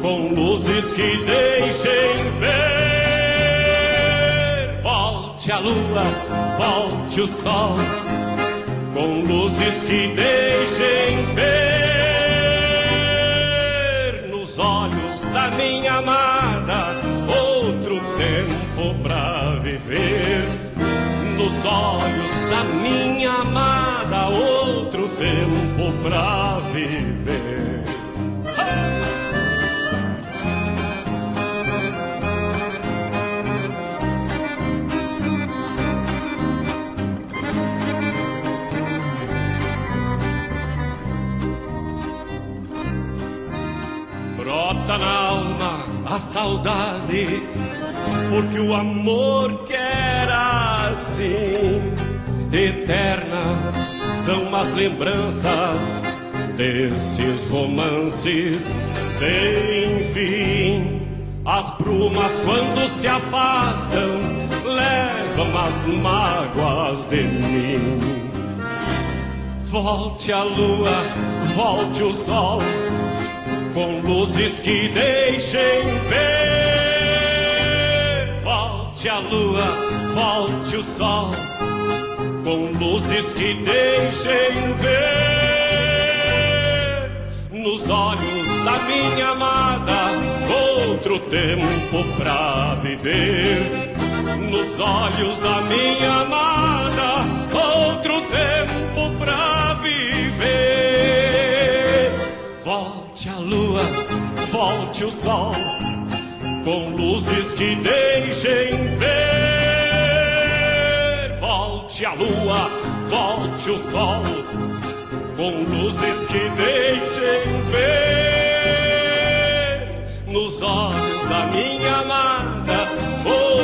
com luzes que deixem ver. Volte a lua, volte o sol, com luzes que deixem ver. Nos olhos da minha amada, outro tempo pra viver. dos olhos da minha amada outro tempo pra viver. Brota na alma a saudade, porque o amor que era assim, eternas são as lembranças desses romances sem fim. As brumas quando se afastam levam as mágoas de mim. Volte a lua, volte o sol, com luzes que deixem ver. Volte a lua, volte o sol, com luzes que deixem ver nos olhos da minha amada outro tempo pra viver. Nos olhos da minha amada outro tempo pra viver. Volte a lua, volte o sol, com luzes que deixem ver. Volte a lua, volte o sol, com luzes que deixem ver nos olhos da minha amada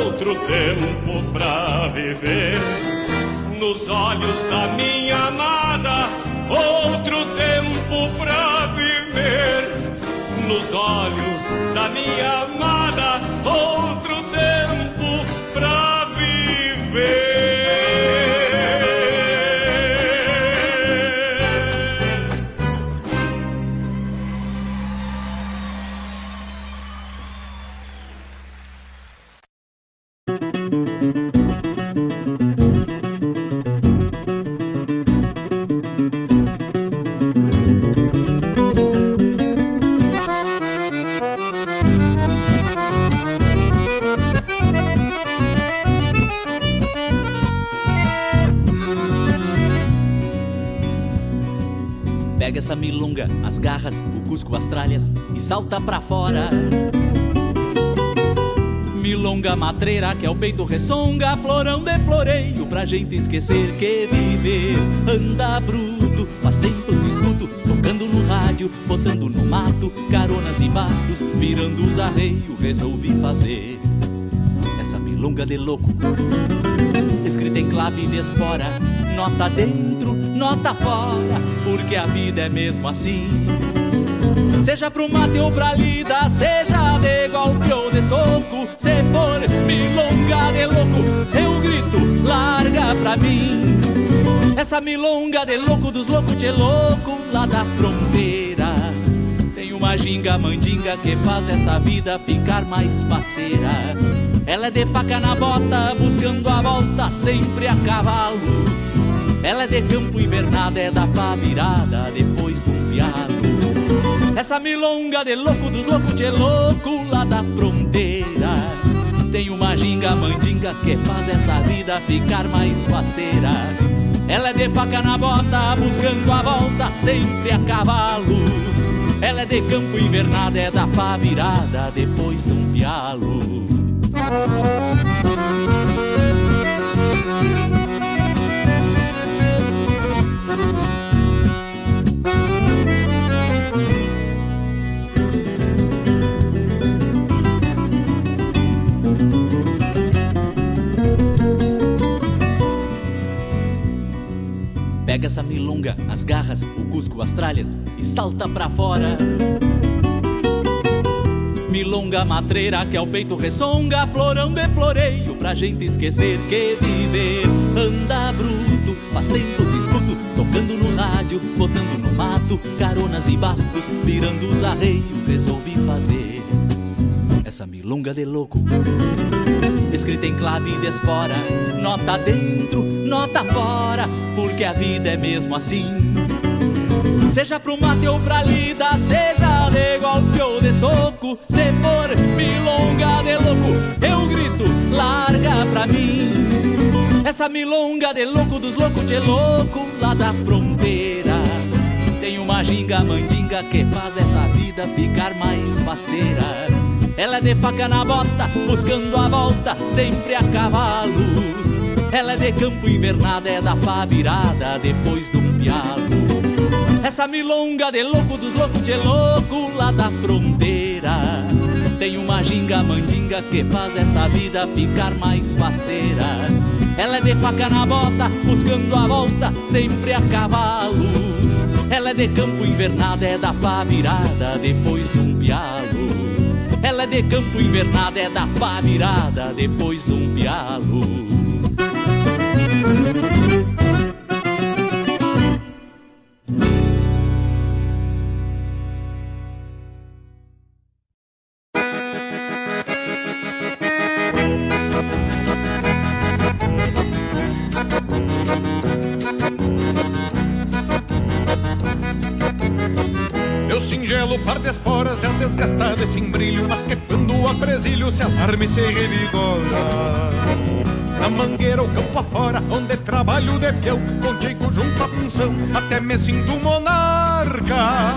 outro tempo pra viver. Nos olhos da minha amada outro tempo pra viver. Nos olhos da minha amada outro tempo pra viver. Essa milonga, as garras, o cusco, as tralhas e salta pra fora. Milonga matreira que ao peito ressonga, florão de floreio pra gente esquecer que viver anda bruto. Faz tempo que escuto, tocando no rádio, botando no mato, caronas e bastos, virando os arreios, resolvi fazer essa milonga de louco. Escrita em clave de espora, nota dentro, nota fora, porque a vida é mesmo assim. Seja pro mate ou pra lida, seja de golpe ou de soco, se for milonga de louco, eu grito, larga pra mim. Essa milonga de louco dos loucos, tchê louco, lá da fronteira. Tem uma ginga mandinga que faz essa vida ficar mais faceira. Ela é de faca na bota, buscando a volta, sempre a cavalo. Ela é de campo invernada, é da pá virada, depois do piado. Essa milonga de louco dos loucos, tchê louco, lá da fronteira. Tem uma ginga mandinga que faz essa vida ficar mais faceira. Ela é de faca na bota, buscando a volta, sempre a cavalo. Ela é de campo invernada, é da pá virada, depois de um pialo. Pega essa milonga, as garras, o cusco, as tralhas e salta pra fora. Milonga matreira que ao peito ressonga, florão de floreio pra gente esquecer que viver anda bruto. Faz tempo que escuto, tocando no rádio, botando no mato, caronas e bastos, virando os arreios, resolvi fazer essa milonga de louco. Escrita em clave de espora, nota dentro, nota fora, porque a vida é mesmo assim. Seja pro mate ou pra lida, seja de golpe ou de soco, se for milonga de louco, eu grito, larga pra mim. essa milonga de louco dos loucos de louco lá da fronteira. Tem uma ginga mandinga que faz essa vida ficar mais faceira. Ela é de faca na bota, buscando a volta, sempre a cavalo. Ela é de campo invernada, é da pá virada, depois de um pialo. Essa milonga de louco dos loucos de louco lá da fronteira. Tem uma ginga mandinga que faz essa vida ficar mais faceira. Ela é de faca na bota, buscando a volta, sempre a cavalo. Ela é de campo invernada, é da pá virada, depois de um pialo. Ela é de campo invernada, é da pá virada, depois de um pialo. Par de esporas já desgastado esse embrilho, mas que quando o apresilho se alarma e se revigora. Na mangueira ou campo afora, onde trabalho de peão, contigo junto à função, até me sinto monarca,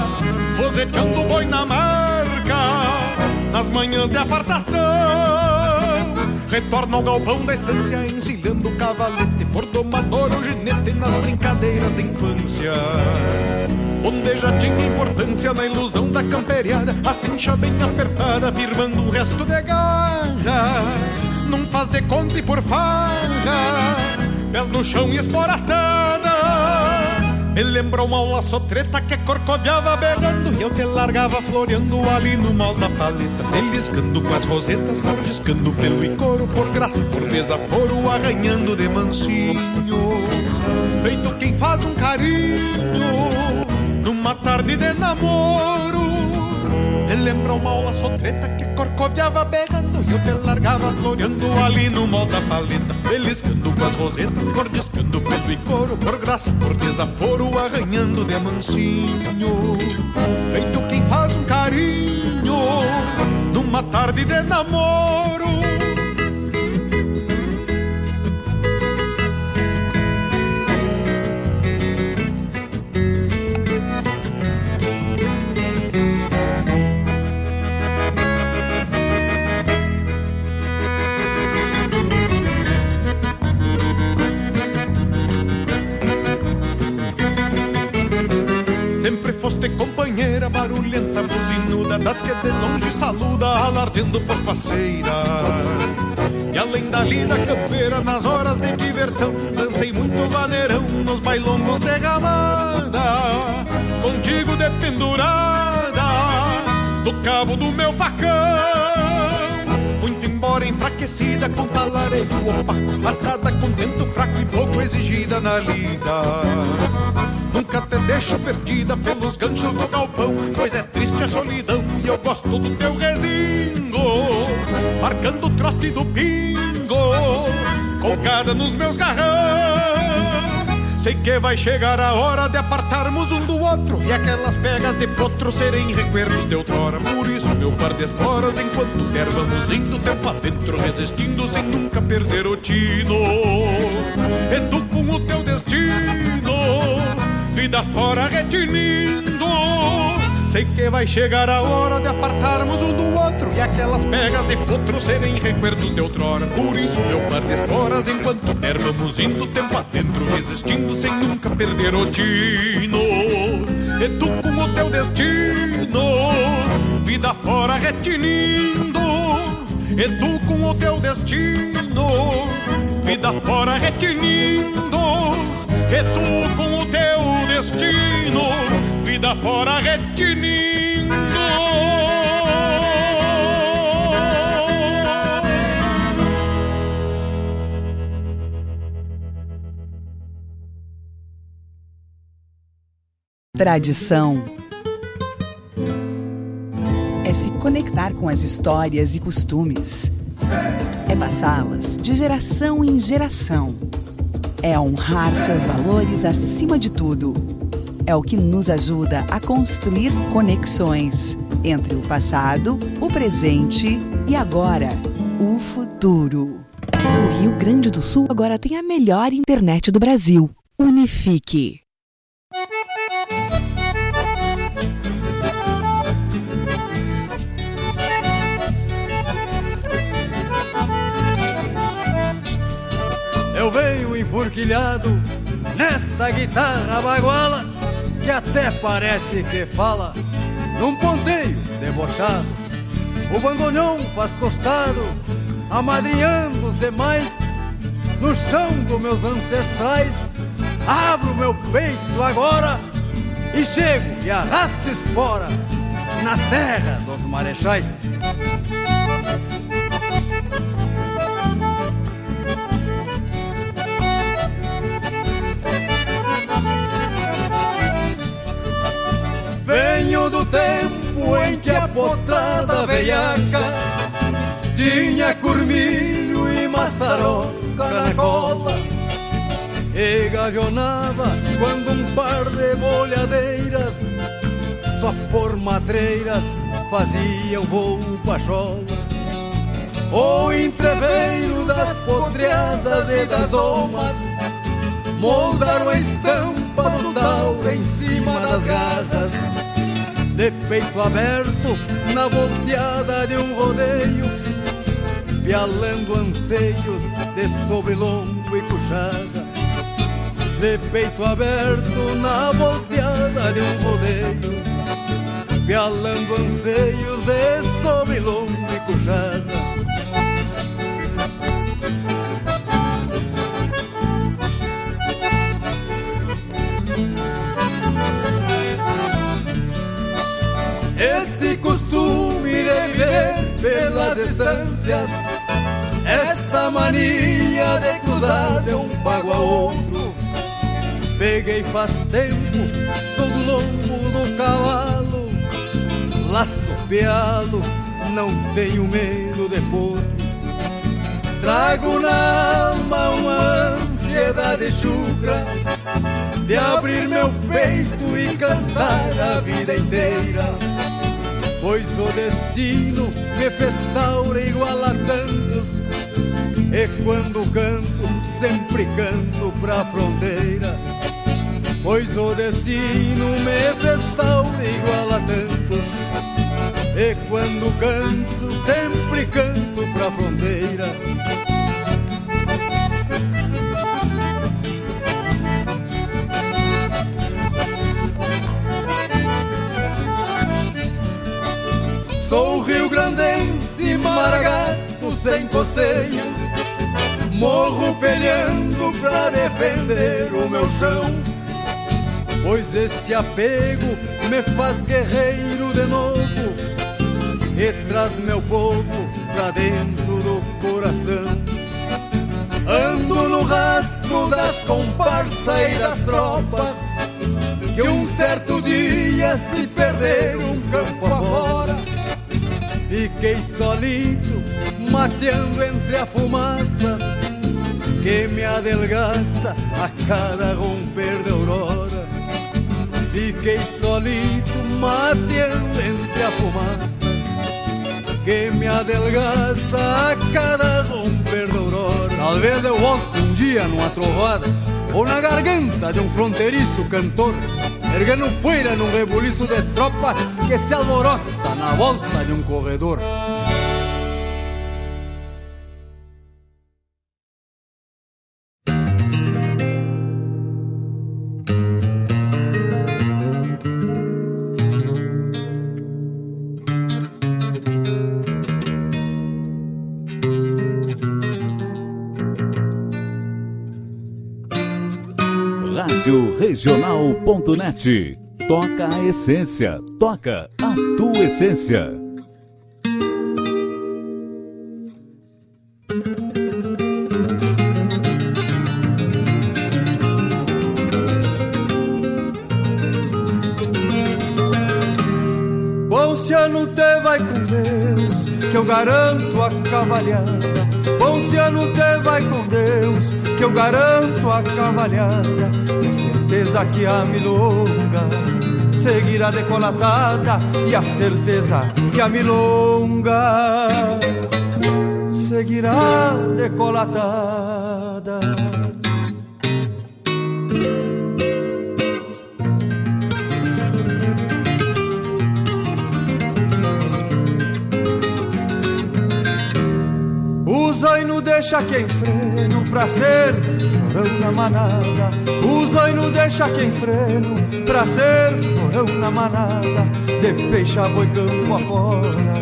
bozejando boi na marca. Nas manhãs de apartação, retorno ao galpão da estância, encilhando o cavalete, por domador ou ginete nas brincadeiras de infância. Onde já tinha importância na ilusão da camperiada, a cincha bem apertada, firmando o resto de garra. Não faz de conta e por farra, pés no chão e esporatada. Me lembrou uma laço treta que corcoviava berrando, e eu te largava floreando ali no mal da paleta, beliscando com as rosetas, mordiscando pelo e couro, por graça, por desaforo, arranhando de mansinho, feito quem faz um carinho numa tarde de namoro. Me lembrou uma aula sotreta que corcoviava berrando, e eu te largava floreando ali no mal da paleta, beliscando com as rosetas, mordiscando pelo e couro, por graça, por desaforo, arranhando de mansinho, feito quem faz um carinho numa tarde de namoro. Sempre foste companheira, barulhenta, buzinuda, das que de longe saluda, alardeando por faceira. E além da lida campeira, nas horas de diversão, dancei muito vaneirão nos bailongos de ramada, contigo dependurada do cabo do meu facão. Muito embora enfraquecida, com talareio opaco, atada com vento fraco e pouco exigida na lida. Nunca te deixo perdida pelos ganchos do galpão, pois é triste a solidão e eu gosto do teu rezingo, marcando o trote do pingo, colgada nos meus garrão. Sei que vai chegar a hora de apartarmos um do outro e aquelas pegas de potro serem recuerdos de outrora. Por isso meu par de esporas, enquanto der vamos indo, tempo adentro resistindo sem nunca perder o tino. Educo o teu destino, vida fora retinindo. Sei que vai chegar a hora de apartarmos um do outro e aquelas pegas de potro serem recuerdos de outrora. Por isso meu par de esporas, enquanto der vamos indo, tempo adentro resistindo sem nunca perder o tino. E tu com o teu destino, vida fora retinindo. E tu com o teu destino, vida fora retinindo. E tu com o teu destino, vida fora retinindo. Tradição é se conectar com as histórias e costumes. É passá-las de geração em geração. É honrar seus valores acima de tudo. É o que nos ajuda a construir conexões entre o passado, o presente e agora, o futuro. O Rio Grande do Sul agora tem a melhor internet do Brasil. Unifique. Eu venho enfurquilhado nesta guitarra baguala, que até parece que fala num ponteio debochado. O bangonhão faz costado, amadrinhando os demais. No chão dos meus ancestrais, abro meu peito agora e chego e arrasto espora na terra dos marechais. Venho do tempo em que a potrada veiaca tinha curmilho e maçaroca na cola e gavionava quando um par de bolhadeiras só por madreiras faziam voo pachola. O entreveiro das potreadas e das domas moldaram a estampa do tauro em cima das garras. De peito aberto, na volteada de um rodeio, pialando anseios de sobrelombo e puxada. De peito aberto, na volteada de um rodeio, pialando anseios de sobrelombo e puxada. Este costume de viver pelas estâncias, esta mania de cruzar de um pago a outro, peguei faz tempo, sou do lombo do cavalo, laço peado, não tenho medo de potro. Trago na alma uma ansiedade chucra de abrir meu peito e cantar a vida inteira, pois o destino me fez taura igual a tantos, e quando canto, sempre canto pra fronteira. Pois o destino me fez taura igual a tantos, e quando canto, sempre canto pra fronteira. Sou rio-grandense, maragato sem costeio, morro peleando pra defender o meu chão, pois este apego me faz guerreiro de novo e traz meu povo pra dentro do coração. Ando no rastro das comparsas e das tropas que um certo dia se perderam campo afora. Fiquei solito, mateando entre a fumaça que me adelgaça a cada romper de aurora. Fiquei solito, mateando entre a fumaça que me adelgaça a cada romper de aurora. Talvez eu volte um dia numa trovada ou na garganta de um fronteiriço cantor, erguendo poeira num rebuliço de tropa que se alvorota na volta de um corredor. Regional ponto net. Toca a essência, toca a tua essência. Bom Ciano, te vai com Deus, que eu garanto a cavalhada. Bom Ciano, te vai com Deus, que eu garanto a cavalhada. Certeza que a milonga seguirá decolatada, e a certeza que a milonga seguirá decolatada. Usa e não deixa quem freno pra ser florão na manada. Usa e não deixa quem freno pra ser florão na manada. De peixa boi campo afora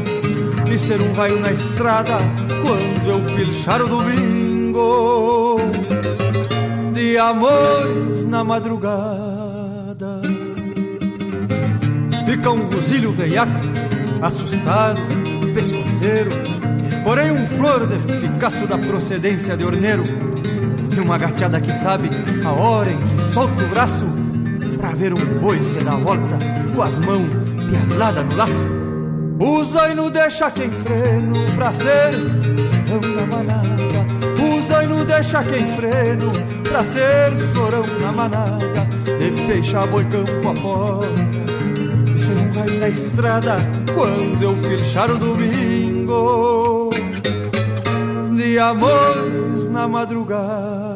e ser um vaio na estrada quando eu pilchar o domingo de amores na madrugada. Fica um rosilho veiaco, assustado, pescoceiro, porém um flor de Picasso da procedência de Horneiro, e uma gateada que sabe a hora em que solta o braço pra ver um boi se dar volta com as mãos pialada no laço. Usa e não deixa quem freno pra ser florão na manada. Usa e não deixa quem freno pra ser florão na manada. De peixa boi campo afora e você não vai na estrada quando eu pilchar o domingo de amores na madrugada.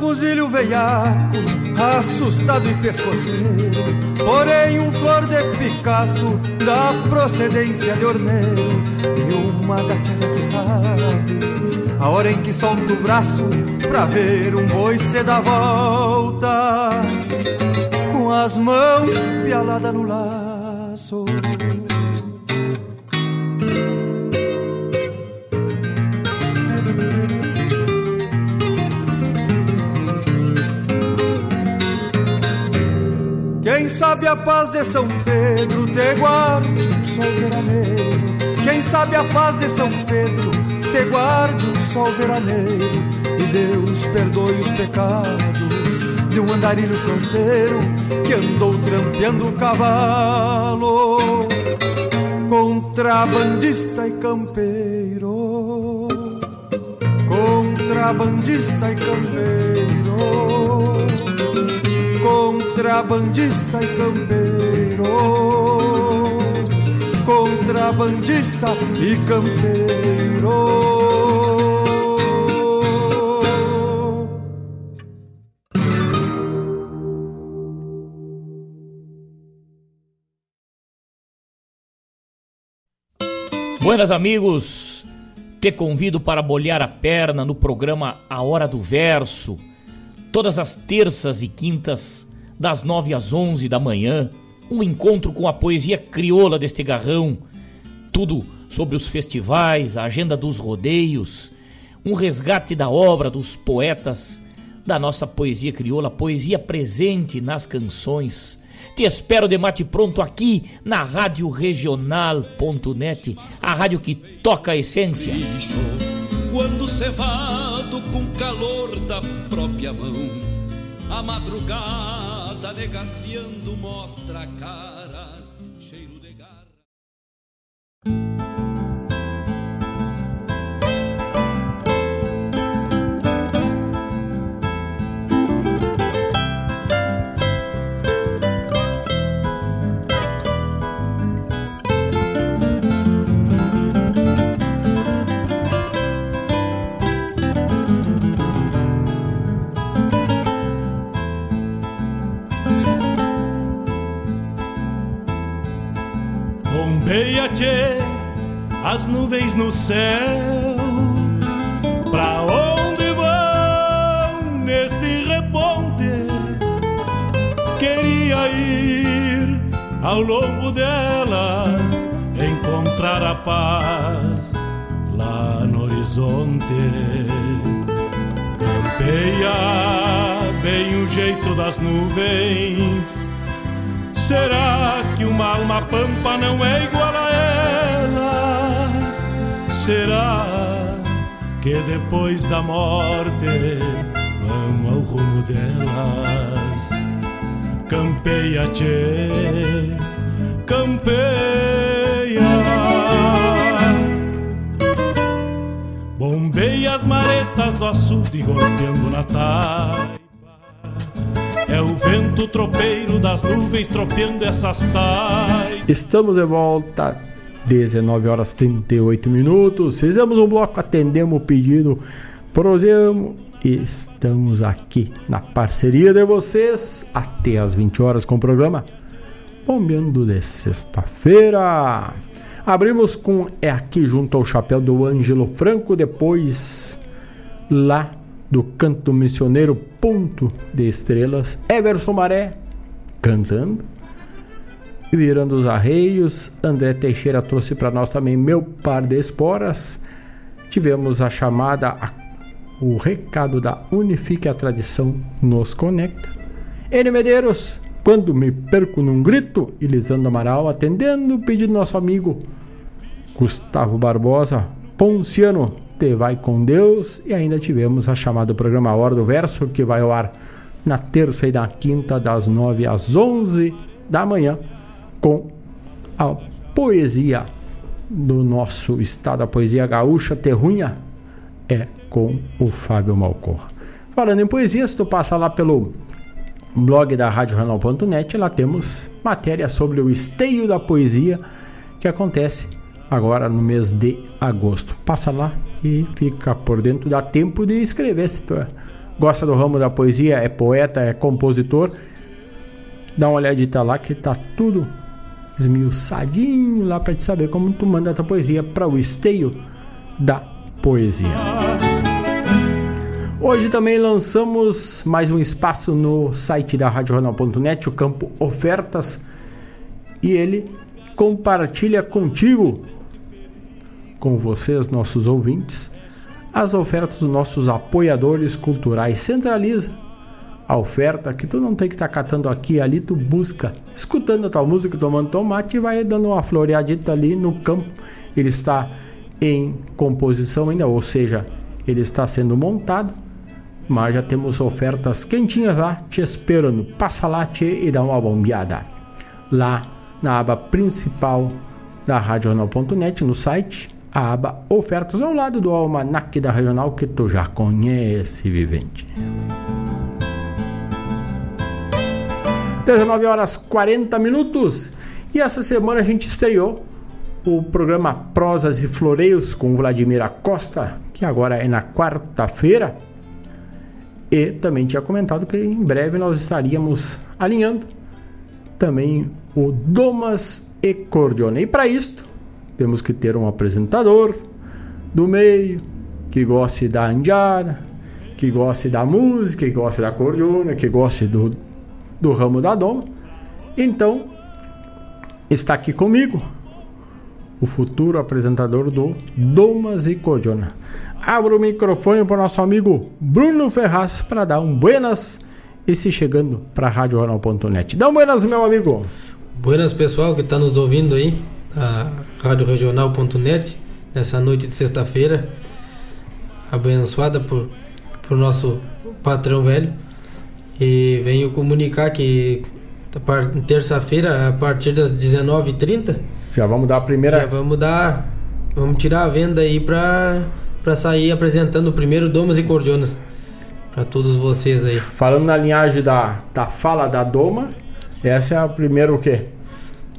Rosilho veiaco, assustado e pescoceiro, porém um flor de Picasso da procedência de Horneiro, e uma gateada que sabe a hora em que solta o braço pra ver um boi se dar volta com as mãos pialada no laço. Quem sabe a paz de São Pedro te guarde um sol veraneiro. Quem sabe a paz de São Pedro te guarde um sol veraneiro. E Deus perdoe os pecados de um andarilho fronteiro que andou trampeando o cavalo, contrabandista e campeiro, contrabandista e campeiro, contrabandista e campeiro, contrabandista e campeiro. Buenas amigos, te convido para molhar a perna no programa A Hora do Verso, todas as terças e quintas das nove às onze da manhã, um encontro com a poesia crioula deste garrão, tudo sobre os festivais, a agenda dos rodeios, um resgate da obra dos poetas da nossa poesia crioula, poesia presente nas canções. Te espero de mate pronto aqui na Rádio Regional ponto net, a rádio que toca a essência. Quando cevado com calor da própria mão, a madrugada negaciando mostra a cara, cheiro de garra. Tchê, as nuvens no céu, pra onde vão neste reponte? Queria ir ao longo delas, encontrar a paz lá no horizonte. Campeia bem o jeito das nuvens. Será que uma alma pampa não é igual a ela? Será que depois da morte vão ao rumo delas? Campeia, tchê, campeia. do açude golpeando na taipa. É o vento tropeiro das nuvens tropeando essas taipas. Estamos de volta, dezenove horas e trinta e oito minutos. Fizemos um bloco, atendemos o pedido, prosseguimos e estamos aqui na parceria de vocês até as vinte horas com o programa Bombeando de sexta-feira. Abrimos com É Aqui Junto ao Chapéu do Ângelo Franco, depois Lá do Canto Missioneiro Ponto de Estrelas, Everson Maré cantando, Virando os Arreios. André Teixeira trouxe para nós também Meu Par de Esporas. Tivemos a chamada, a, o recado da Unifique, a tradição nos conecta. N. Medeiros, Quando Me Perco Num Grito. E Lisandro Amaral, atendendo o pedido do nosso amigo Gustavo Barbosa, Ponciano, Te Vai Com Deus. E ainda tivemos a chamada do programa Hora do Verso, que vai ao ar na terça e na quinta, das nove às onze da manhã, com a poesia do nosso estado, a poesia gaúcha, Terrunha, é com o Fábio Malcorra. Falando em poesia, se tu passa lá pelo blog da Rádio Regional ponto net, lá temos matéria sobre o Esteio da Poesia, que acontece agora no mês de agosto. Passa lá e fica por dentro, dá tempo de escrever. Se tu gosta do ramo da poesia, é poeta, é compositor, dá uma olhadita lá que tá tudo esmiuçadinho lá para te saber como tu manda a tua poesia para o Esteio da Poesia. Hoje também lançamos mais um espaço no site da rádio regional ponto net, o campo Ofertas, e ele compartilha contigo, com vocês, nossos ouvintes, as ofertas dos nossos apoiadores culturais. Centraliza a oferta, que tu não tem que estar tá catando aqui e ali, tu busca, escutando a tua música, tomando tomate, e vai dando uma floreadita ali no campo. Ele está em composição ainda, ou seja, ele está sendo montado, mas já temos ofertas quentinhas lá, te esperando. Passa lá, te e dá uma bombeada. Lá na aba principal da rádio regional ponto net, no site, a aba Ofertas, ao lado do almanac da Regional, que tu já conhece, vivente. dezenove horas e quarenta minutos. E essa semana a gente estreou o programa Prosas e Floreios com Vladimir Acosta, que agora é na quarta-feira. E também tinha comentado que em breve nós estaríamos alinhando também o Domas e Cordione. E para isto, temos que ter um apresentador do meio, que goste da andiada, que goste da música, que goste da cordiona, que goste do do ramo da doma. Então, está aqui comigo o futuro apresentador do Domas e Cordiona. Abro o microfone para o nosso amigo Bruno Ferraz para dar um buenas, e se chegando para a rádio regional ponto net. Dá um buenas, meu amigo. Buenas, pessoal que está nos ouvindo aí, a rádio regional ponto net, nessa noite de sexta-feira, abençoada por o nosso patrão velho. E venho comunicar que terça-feira, a partir das dezenove e trinta, já vamos dar a primeira. Já vamos dar. Vamos tirar a venda aí para para sair apresentando o primeiro Domas e Cordionas para todos vocês aí. Falando na linhagem da, da fala da doma, essa é a primeira o quê?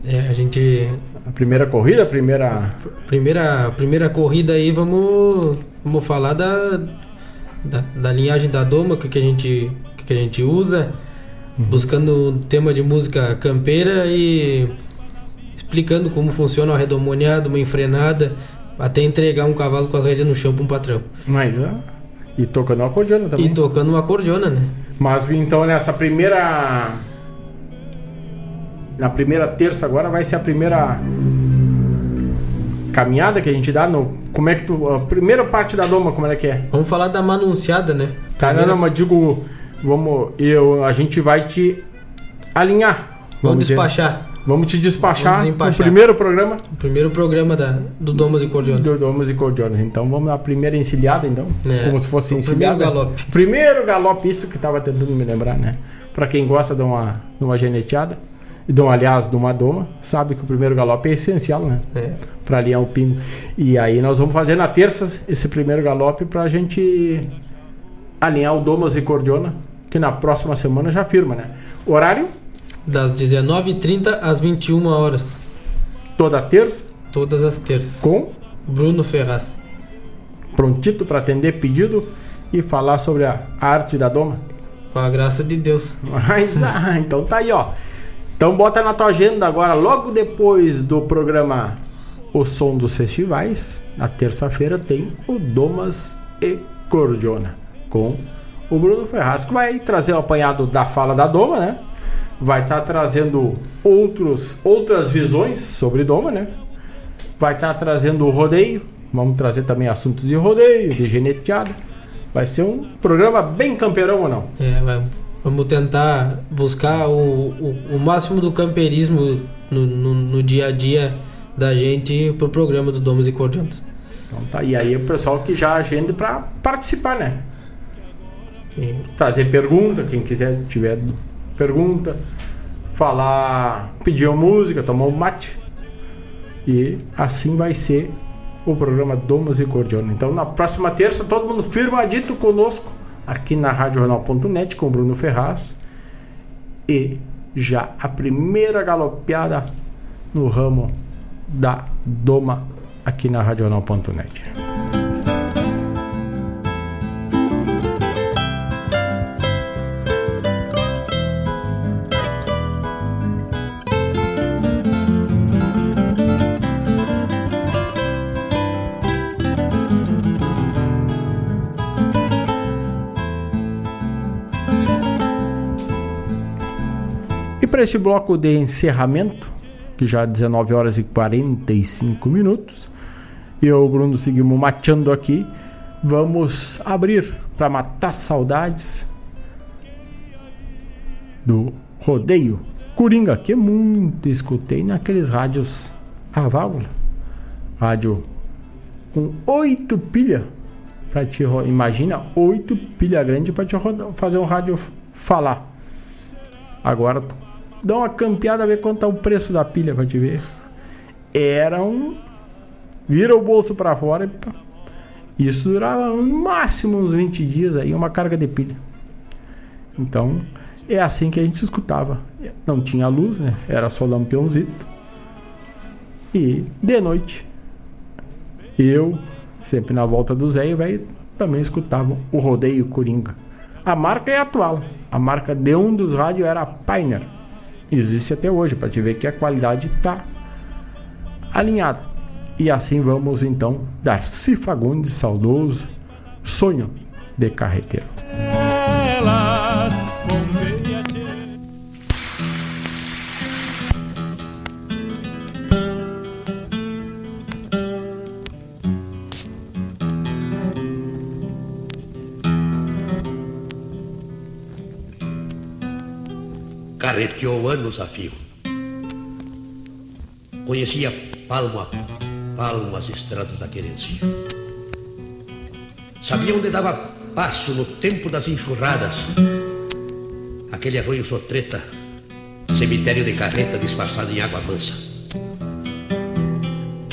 É, a gente. A primeira corrida, a primeira. A primeira, a primeira corrida aí, vamos, vamos falar da, da, da linhagem da doma, que, que a gente. que a gente usa, buscando um tema de música campeira e explicando como funciona o arredomoniado, uma enfrenada, até entregar um cavalo com as rédeas no chão para um patrão. Mas, e tocando uma cordiona também. E tocando uma cordiona, né? Mas então nessa primeira... Na primeira terça agora vai ser a primeira caminhada que a gente dá no... Como é que tu... A primeira parte da doma, como é que é? Vamos falar da manunciada, né? Tá, primeira... não, mas digo... Vamos, eu, a gente vai te alinhar. Vamos, vamos despachar. Dizer. Vamos te despachar no primeiro programa. O primeiro programa da, do Domas e Cordionas. Do Domas e Cordionas. Então vamos na primeira encilhada, então. É, como se fosse encilhada. Primeiro galope. Primeiro galope, isso que estava tentando me lembrar, né? Para quem gosta de uma, de uma geneteada, de um, aliás, de uma doma, sabe que o primeiro galope é essencial, né? É. Para alinhar o pino. E aí nós vamos fazer na terça esse primeiro galope para a gente alinhar o Domas e Cordiona, que na próxima semana já firma, né? Horário? Das dezenove e trinta às vinte e uma horas. Toda terça? Todas as terças. Com? Bruno Ferraz. Prontito para atender pedido e falar sobre a arte da doma? Com a graça de Deus. Mas, ah, então tá aí, ó. Então bota na tua agenda agora, logo depois do programa O Som dos Festivais, na terça-feira tem o Domas e Cordiona, com o Bruno Ferraz, que vai trazer o apanhado da fala da doma, né? Vai estar tá trazendo outros, outras visões sobre doma, né? Vai estar tá trazendo o rodeio, vamos trazer também assuntos de rodeio, de geneteado. Vai ser um programa bem camperão ou não? É, vamos. Vamos tentar buscar o, o, o máximo do campeirismo no, no, no dia a dia da gente pro programa do Domas e Cordianos. Então tá, e aí o pessoal que já agenda para participar, né? E trazer pergunta, quem quiser tiver pergunta, falar, pedir uma música, tomar um mate. E assim vai ser o programa Domas e Cordianos. Então na próxima terça todo mundo firmadito conosco aqui na Rádio Regional ponto net com Bruno Ferraz, e já a primeira galopeada no ramo da doma aqui na Rádio Regional ponto net. Para este bloco de encerramento, que já é dezenove horas e quarenta e cinco minutos, e eu e o Bruno seguimos mateando aqui, vamos abrir para matar saudades do rodeio Coringa, que muito escutei naqueles rádios a válvula, rádio com oito pilha, para te imagina oito pilha grande para te rodar, fazer um rádio falar. Agora dá uma campeada, ver quanto tá o preço da pilha pra te ver. Era um... Vira o bolso pra fora. E isso durava no máximo uns vinte dias aí, uma carga de pilha. Então, é assim que a gente escutava. Não tinha luz, né? Era só lampiãozito. E de noite, eu, sempre na volta do Zé e velho, também escutava o rodeio Coringa. A marca é atual. A marca de um dos rádios era a Pioneer. Existe até hoje, para te ver que a qualidade está alinhada. E assim vamos então, Darcy Fagundes, saudoso, Sonho de Carreteiro. Elas, carreteou anos a fio. Conhecia palmo a palmo as estradas da querência. Sabia onde dava passo no tempo das enxurradas. Aquele arroio Sotreta, cemitério de carreta disfarçado em água mansa.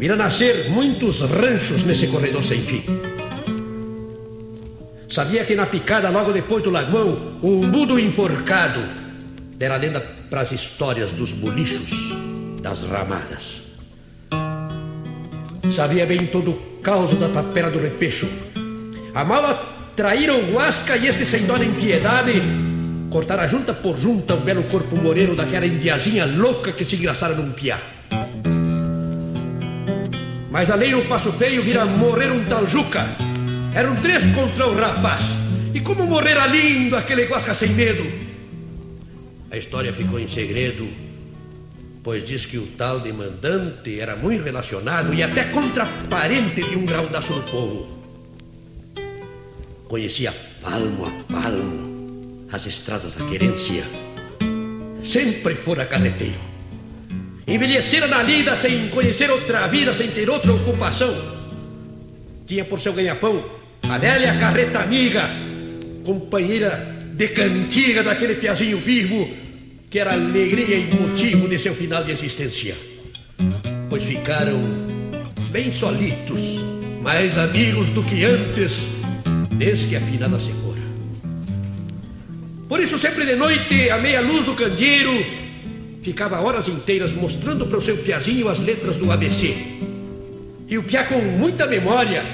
Vira nascer muitos ranchos nesse corredor sem fim. Sabia que na picada, logo depois do lagoão, o mudo enforcado era lenda para as histórias dos bolichos, das ramadas. Sabia bem todo o caos da tapera do repecho. A mala traíra o Huasca e este sem dó nem piedade cortara junta por junta o belo corpo moreno daquela indiazinha louca que se engraçara num piá. Mas além do passo feio vira morrer um tal Juca. Eram três contra o rapaz. E como morrera lindo aquele Huasca sem medo. A história ficou em segredo, pois diz que o tal demandante era muito relacionado e até contraparente de um graudaço do povo. Conhecia palmo a palmo as estradas da querência. Sempre fora carreteiro. Envelhecera na lida sem conhecer outra vida, sem ter outra ocupação. Tinha por seu ganha-pão a velha carreta amiga, companheira de cantiga daquele piazinho vivo que era alegria e motivo de seu final de existência. Pois ficaram bem solitos, mais amigos do que antes, desde que a finada se fora. Por isso, sempre de noite, à meia luz do candeeiro, ficava horas inteiras mostrando para o seu piazinho as letras do A B C. E o piá, com muita memória,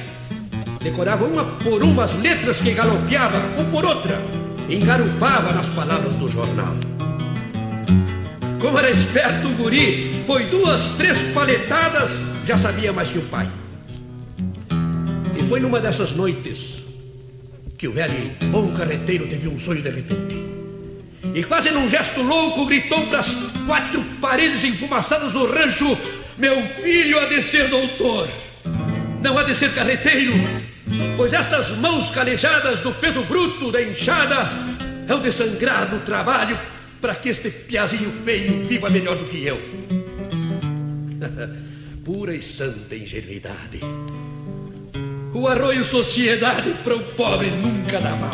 decorava uma por uma as letras que galopeava, ou por outra, engarupava nas palavras do jornal. Como era esperto o guri, foi duas, três paletadas, já sabia mais que o pai. E foi numa dessas noites que o velho e bom carreteiro teve um sonho de repente. E quase num gesto louco gritou para as quatro paredes enfumaçadas do rancho: meu filho há de ser doutor, não há de ser carreteiro, pois estas mãos calejadas do peso bruto da enxada hão de sangrar no trabalho para que este piazinho feio viva melhor do que eu. Pura e santa ingenuidade. O arroio sociedade para o pobre nunca dá mal.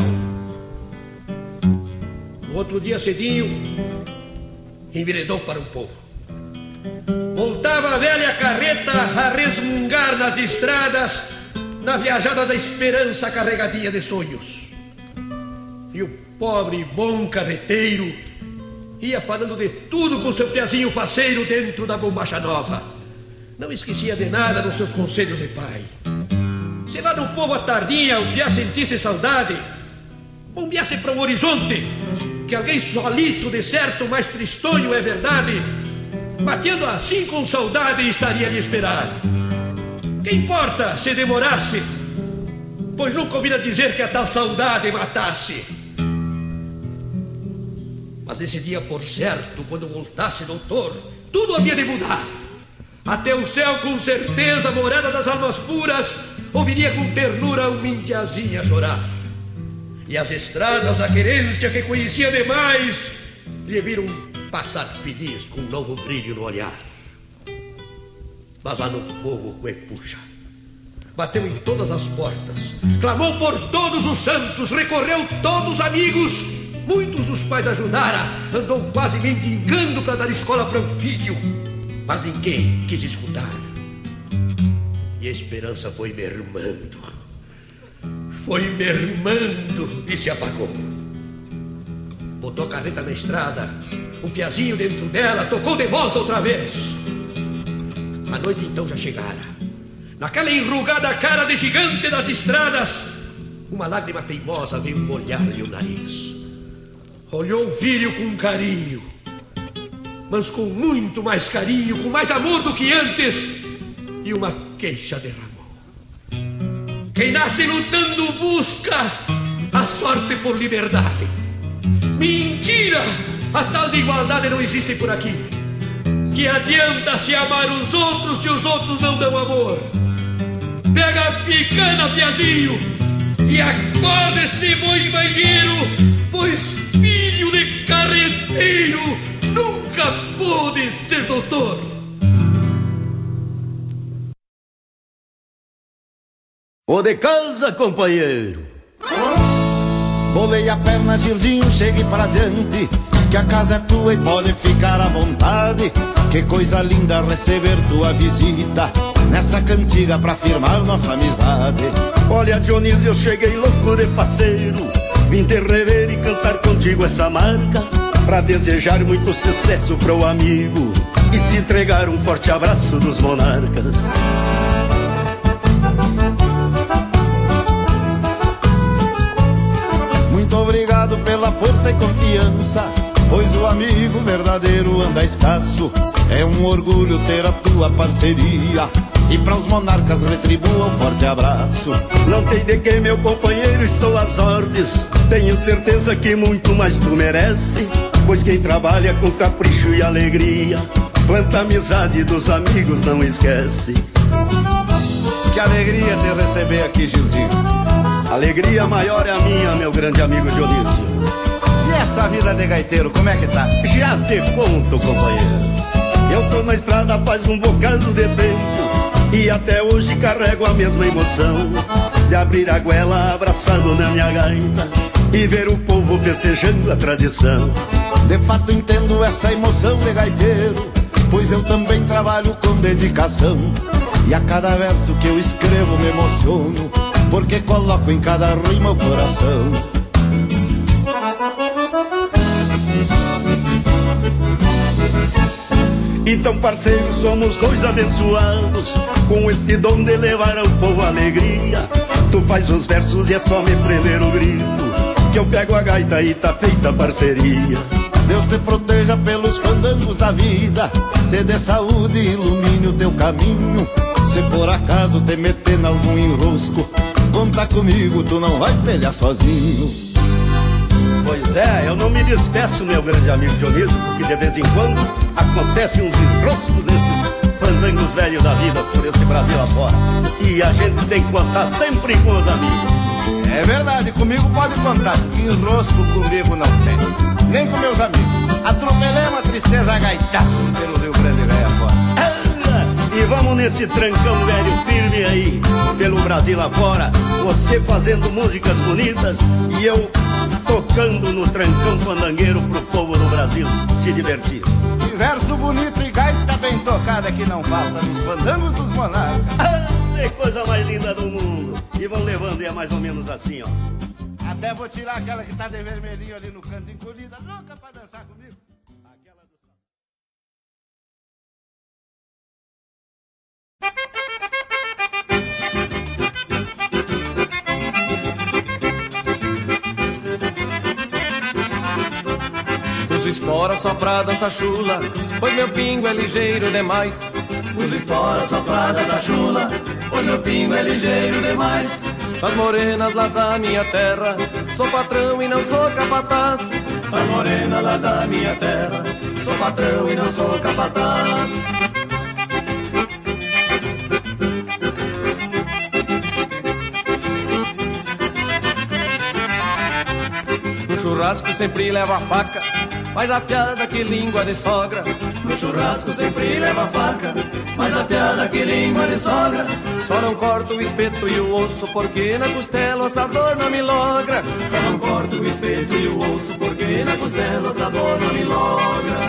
No outro dia cedinho, enveredou para o povo. Voltava a velha carreta a resmungar nas estradas, na viajada da esperança carregadinha de sonhos. E o pobre e bom carreteiro ia falando de tudo com seu piazinho parceiro dentro da bombacha nova. Não esquecia de nada dos seus conselhos de pai. Se lá no povo à tardinha o piá sentisse saudade, bombeasse para o horizonte, que alguém solito de certo, mais tristonho é verdade, batendo assim com saudade estaria lhe esperar. Que importa se demorasse, pois nunca ouvira dizer que a tal saudade matasse. Mas nesse dia, por certo, quando voltasse doutor, tudo havia de mudar. Até o céu, com certeza, morada das almas puras, ouviria com ternura uma indiazinha chorar. E as estradas da querência que conhecia demais lhe viram passar feliz com um novo brilho no olhar. Mas lá no povo o epuxa. Bateu em todas as portas, clamou por todos os santos, recorreu todos os amigos, muitos dos quais ajudara, andou quase mendigando para dar escola para um filho, mas ninguém quis escutar. E a esperança foi mermando, foi mermando e se apagou. Botou a carreta na estrada, um piazinho dentro dela, tocou de volta outra vez. A noite então já chegara. Naquela enrugada cara de gigante das estradas, uma lágrima teimosa veio molhar-lhe o nariz. Olhou o filho com carinho, mas com muito mais carinho, com mais amor do que antes, e uma queixa derramou. Quem nasce lutando busca a sorte por liberdade. Mentira! A tal de igualdade não existe por aqui. Que adianta se amar os outros se os outros não dão amor? Pega a picana, piazinho, e acorda esse boi banheiro, pois filho de carreteiro nunca pôde ser doutor. Ô de casa, companheiro! Bolei a perna, Gildinho, chegue pra diante, que a casa é tua e pode ficar à vontade. Que coisa linda receber tua visita, nessa cantiga pra firmar nossa amizade. Olha, Dionísio, eu cheguei louco de parceiro, vim te rever e cantar contigo essa marca, pra desejar muito sucesso pro amigo e te entregar um forte abraço dos monarcas. Obrigado pela força e confiança, pois o amigo verdadeiro anda escasso. É um orgulho ter a tua parceria, e para os monarcas retribua um forte abraço. Não tem de que, meu companheiro, estou às ordens. Tenho certeza que muito mais tu merece, pois quem trabalha com capricho e alegria, planta amizade dos amigos, não esquece. Que alegria te receber aqui, Gildinho. Alegria maior é a minha, meu grande amigo Dionísio. E essa vida de gaiteiro, como é que tá? Já te conto, companheiro. Eu tô na estrada faz um bocado de tempo, e até hoje carrego a mesma emoção de abrir a goela abraçado na minha gaita e ver o povo festejando a tradição. De fato entendo essa emoção de gaiteiro, pois eu também trabalho com dedicação, e a cada verso que eu escrevo me emociono, porque coloco em cada rima o coração. Então, parceiro, somos dois abençoados, com este dom de levar ao povo alegria. Tu faz os versos e é só me prender o grito, que eu pego a gaita e tá feita a parceria. Deus te proteja pelos fandangos da vida, te dê saúde e ilumine o teu caminho. Se por acaso te meter em algum enrosco, conta comigo, tu não vai pelear sozinho. Pois é, eu não me despeço, meu grande amigo Dionísio, porque de vez em quando acontecem uns enroscos nesses fandangos velhos da vida por esse Brasil afora. E a gente tem que contar sempre com os amigos. É verdade, comigo pode contar, que enrosco comigo não tem. Nem com meus amigos. Atropelei uma tristeza gaitaço pelo Rio Grande velho afora. E vamos nesse trancão velho firme aí, pelo Brasil afora, você fazendo músicas bonitas e eu tocando no trancão fandangueiro pro povo do Brasil se divertir. E verso bonito e gaita bem tocada que não falta nos fandangos dos monarcas. Ah, que coisa mais linda do mundo. E vão levando e é mais ou menos assim, ó. Até vou tirar aquela que tá de vermelhinho ali no canto encolhida, louca pra dançar comigo. Aquela do... Uso espora só pra dançar chula, pois meu pingo é ligeiro demais. Uso espora só pra dançar chula, pois meu pingo é ligeiro demais. As morenas lá da minha terra, sou patrão e não sou capataz. As morenas lá da minha terra, sou patrão e não sou capataz. Churrasco sempre leva faca, mais afiada que língua de sogra. No churrasco sempre leva faca, mais afiada que língua de sogra. Só não corto o espeto e o osso, porque na costela o sabor não me logra. Só não corto o espeto e o osso, porque na costela o sabor não me logra.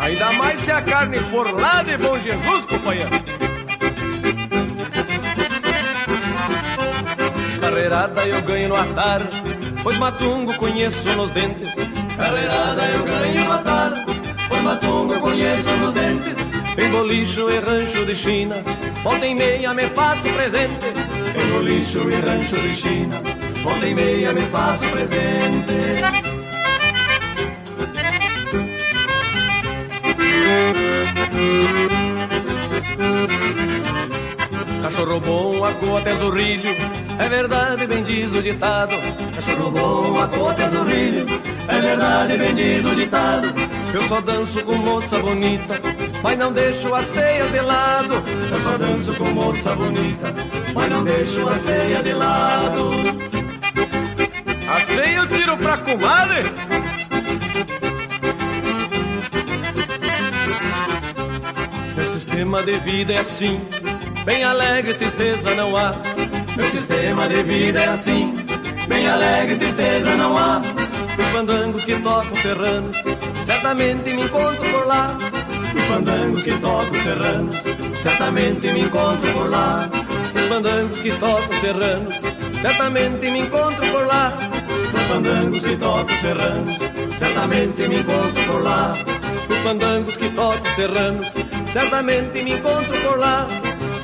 Ainda mais se a carne for lá de Bom Jesus, companheiro. Carreirada eu ganho no atar, pois matungo conheço nos dentes. Carreirada eu ganho no atar, pois matungo conheço nos dentes. Em bolicho e rancho de China, volta e meia me faço presente. Em bolicho e rancho de China, volta e meia me faço presente. Cachorro bom acuou até zorrilho, é verdade, bem diz o ditado. Cachorro bom, a cor é sorrilho, é verdade, bem diz o ditado. Eu só danço com moça bonita, mas não deixo as feias de lado. Eu só danço com moça bonita, mas não deixo as feias de lado. As feias eu tiro pra comadre. Meu sistema de vida é assim, bem alegre, tristeza não há. Meu sistema de vida é assim, bem alegre, tristeza não há. Os fandangos que tocam serranos, certamente me encontro por lá. Os fandangos que tocam serranos, certamente me encontro por lá. Os fandangos que tocam serranos, certamente me encontro por lá. Os fandangos que tocam serranos, certamente me encontro por lá. Os fandangos que tocam serranos, certamente me encontro por lá.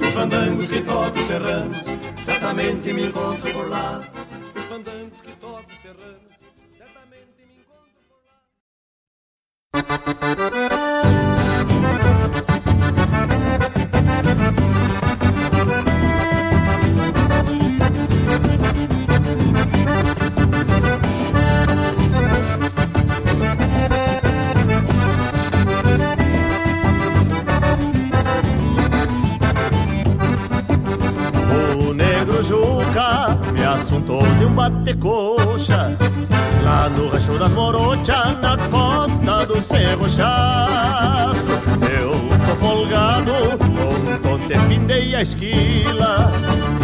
Os fandangos que tocam serranos, certamente me encontro por lá. Os fandangos que tocam serranos, certamente me encontro por lá. Juca me assuntou de um bate-coxa lá no rancho das Morochas, na costa do Cerro Chato. Eu tô folgado, ontem findei a esquila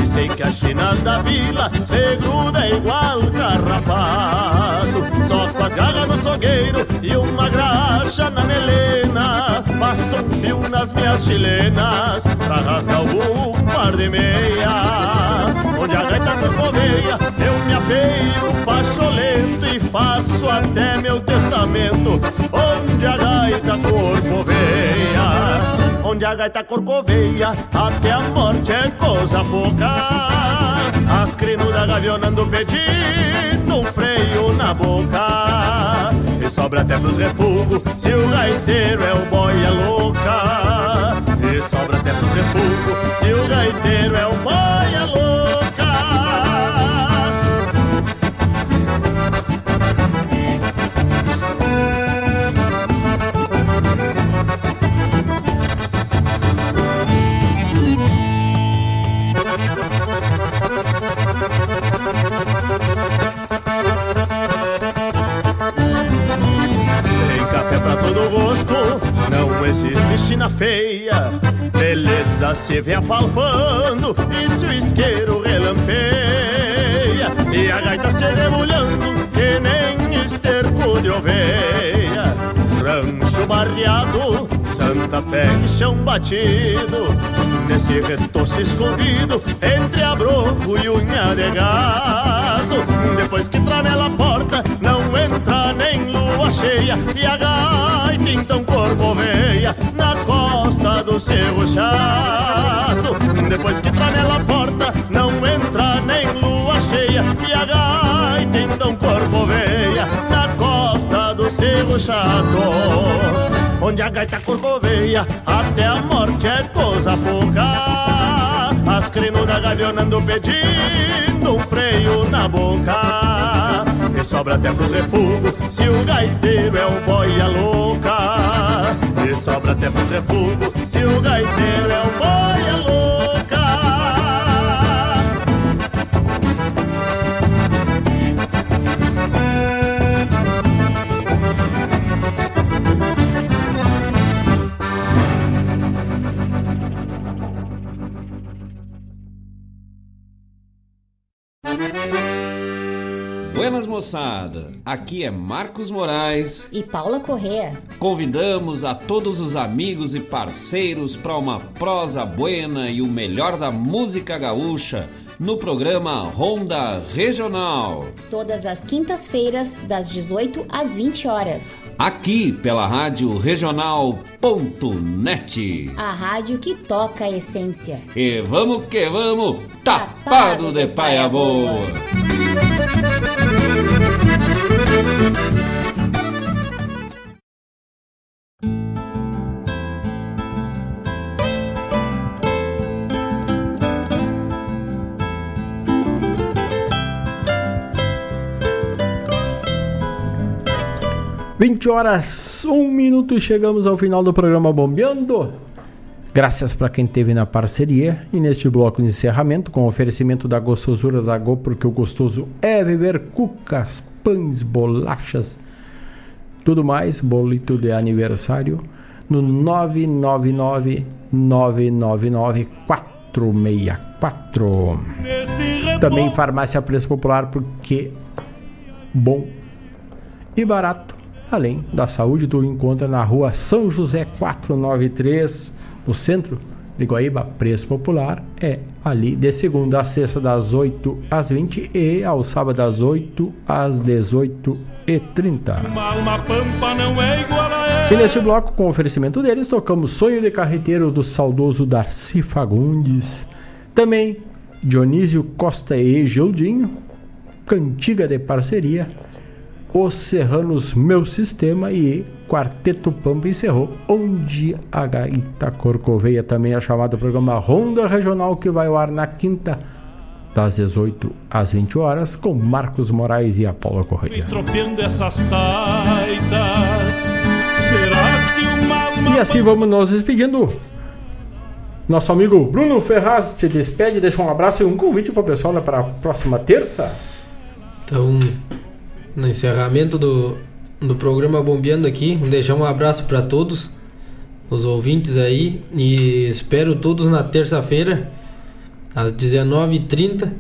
e sei que as chinas da vila se gruda igual carrapato. Só com as garras no sogueiro e uma graxa na melena, passo um fio nas minhas chilenas pra rasgar o burro um par de meia. Onde a gaita corcoveia, eu me apeio, pacholento e faço até meu testamento, onde a gaita corcoveia, onde a gaita corcoveia, até a morte é coisa pouca. As crinudas gavionando pedindo um freio na boca, e sobra até pros refugos, se o gaiteiro é o boia louca. E sobra até pros refugos, se o gaiteiro é o boia louca. China feia, beleza se vê apalpando, e se o isqueiro relampeia, e a gaita se debulhando, que nem esterco de oveia. Rancho barreado, Santa Fé e chão batido, nesse retoço escondido, entre abroco e unha de gado. Depois que travela a porta, não entra nem lua cheia, e a gaita então corcoveia na costa do cerro chato. Depois que travela a porta, não entra nem lua cheia, e a gaita então corcoveia na costa do cerro chato. Onde a gaita corcoveia, até a morte é coisa pouca. As crinudas gavionando pedindo um freio na boca, e sobra até pros refugos, se o gaiteiro é o boia louca. E sobra até pros refugos, se o gaiteiro é o boia louca. Buenas moçada, aqui é Marcos Moraes e Paula Corrêa. Convidamos a todos os amigos e parceiros para uma prosa buena e o melhor da música gaúcha no programa Ronda Regional, todas as quintas-feiras das dezoito às vinte horas, aqui pela Rádio Regional ponto net, a rádio que toca a essência. E vamos que vamos, tapado, tapado de paia boa. vinte horas, um minuto, chegamos ao final do programa Bombeando. Graças para quem esteve na parceria. E neste bloco de encerramento, com oferecimento da Gostosuras da, porque o gostoso é beber cucas, pães, bolachas, tudo mais, bolito de aniversário, no nove nove nove, nove nove nove, quatro seis quatro. Também Farmácia Preço Popular, porque bom e barato, além da saúde, tu encontra na rua São José quatrocentos e noventa e três, no centro de Guaíba. Preço Popular é ali de segunda a sexta das oito às vinte e ao sábado das oito às dezoito e trinta. E, e neste bloco, com oferecimento deles, tocamos Sonho de Carreteiro, do saudoso Darcy Fagundes. Também Dionísio Costa e Gildinho, Cantiga de Parceria, Os Serranos, Meu Sistema, e Quarteto Pampa encerrou Onde a Gaita Corcoveia, também é chamado programa Ronda Regional, que vai ao ar na quinta das dezoito às vinte horas, com Marcos Moraes e a Paula Correia. E assim vamos nos despedindo. Nosso amigo Bruno Ferraz se despede, deixa um abraço e um convite para o pessoal, né, para a próxima terça. Então, no encerramento do, do programa Bombeando aqui, deixar um abraço para todos os ouvintes aí, e espero todos na terça-feira às dezenove e trinta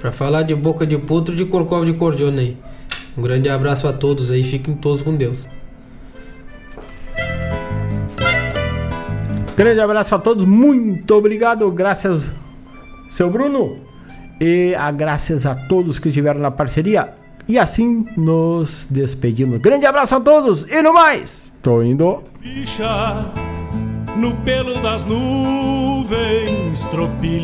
para falar de boca de potro, de corcova, de cordiona aí. Um grande abraço a todos aí, fiquem todos com Deus. Grande abraço a todos, muito obrigado, graças seu Bruno, e a graças a todos que estiveram na parceria. E assim nos despedimos. Grande abraço a todos e no mais, tô indo. Ficha no pelo das nuvens, tropilha.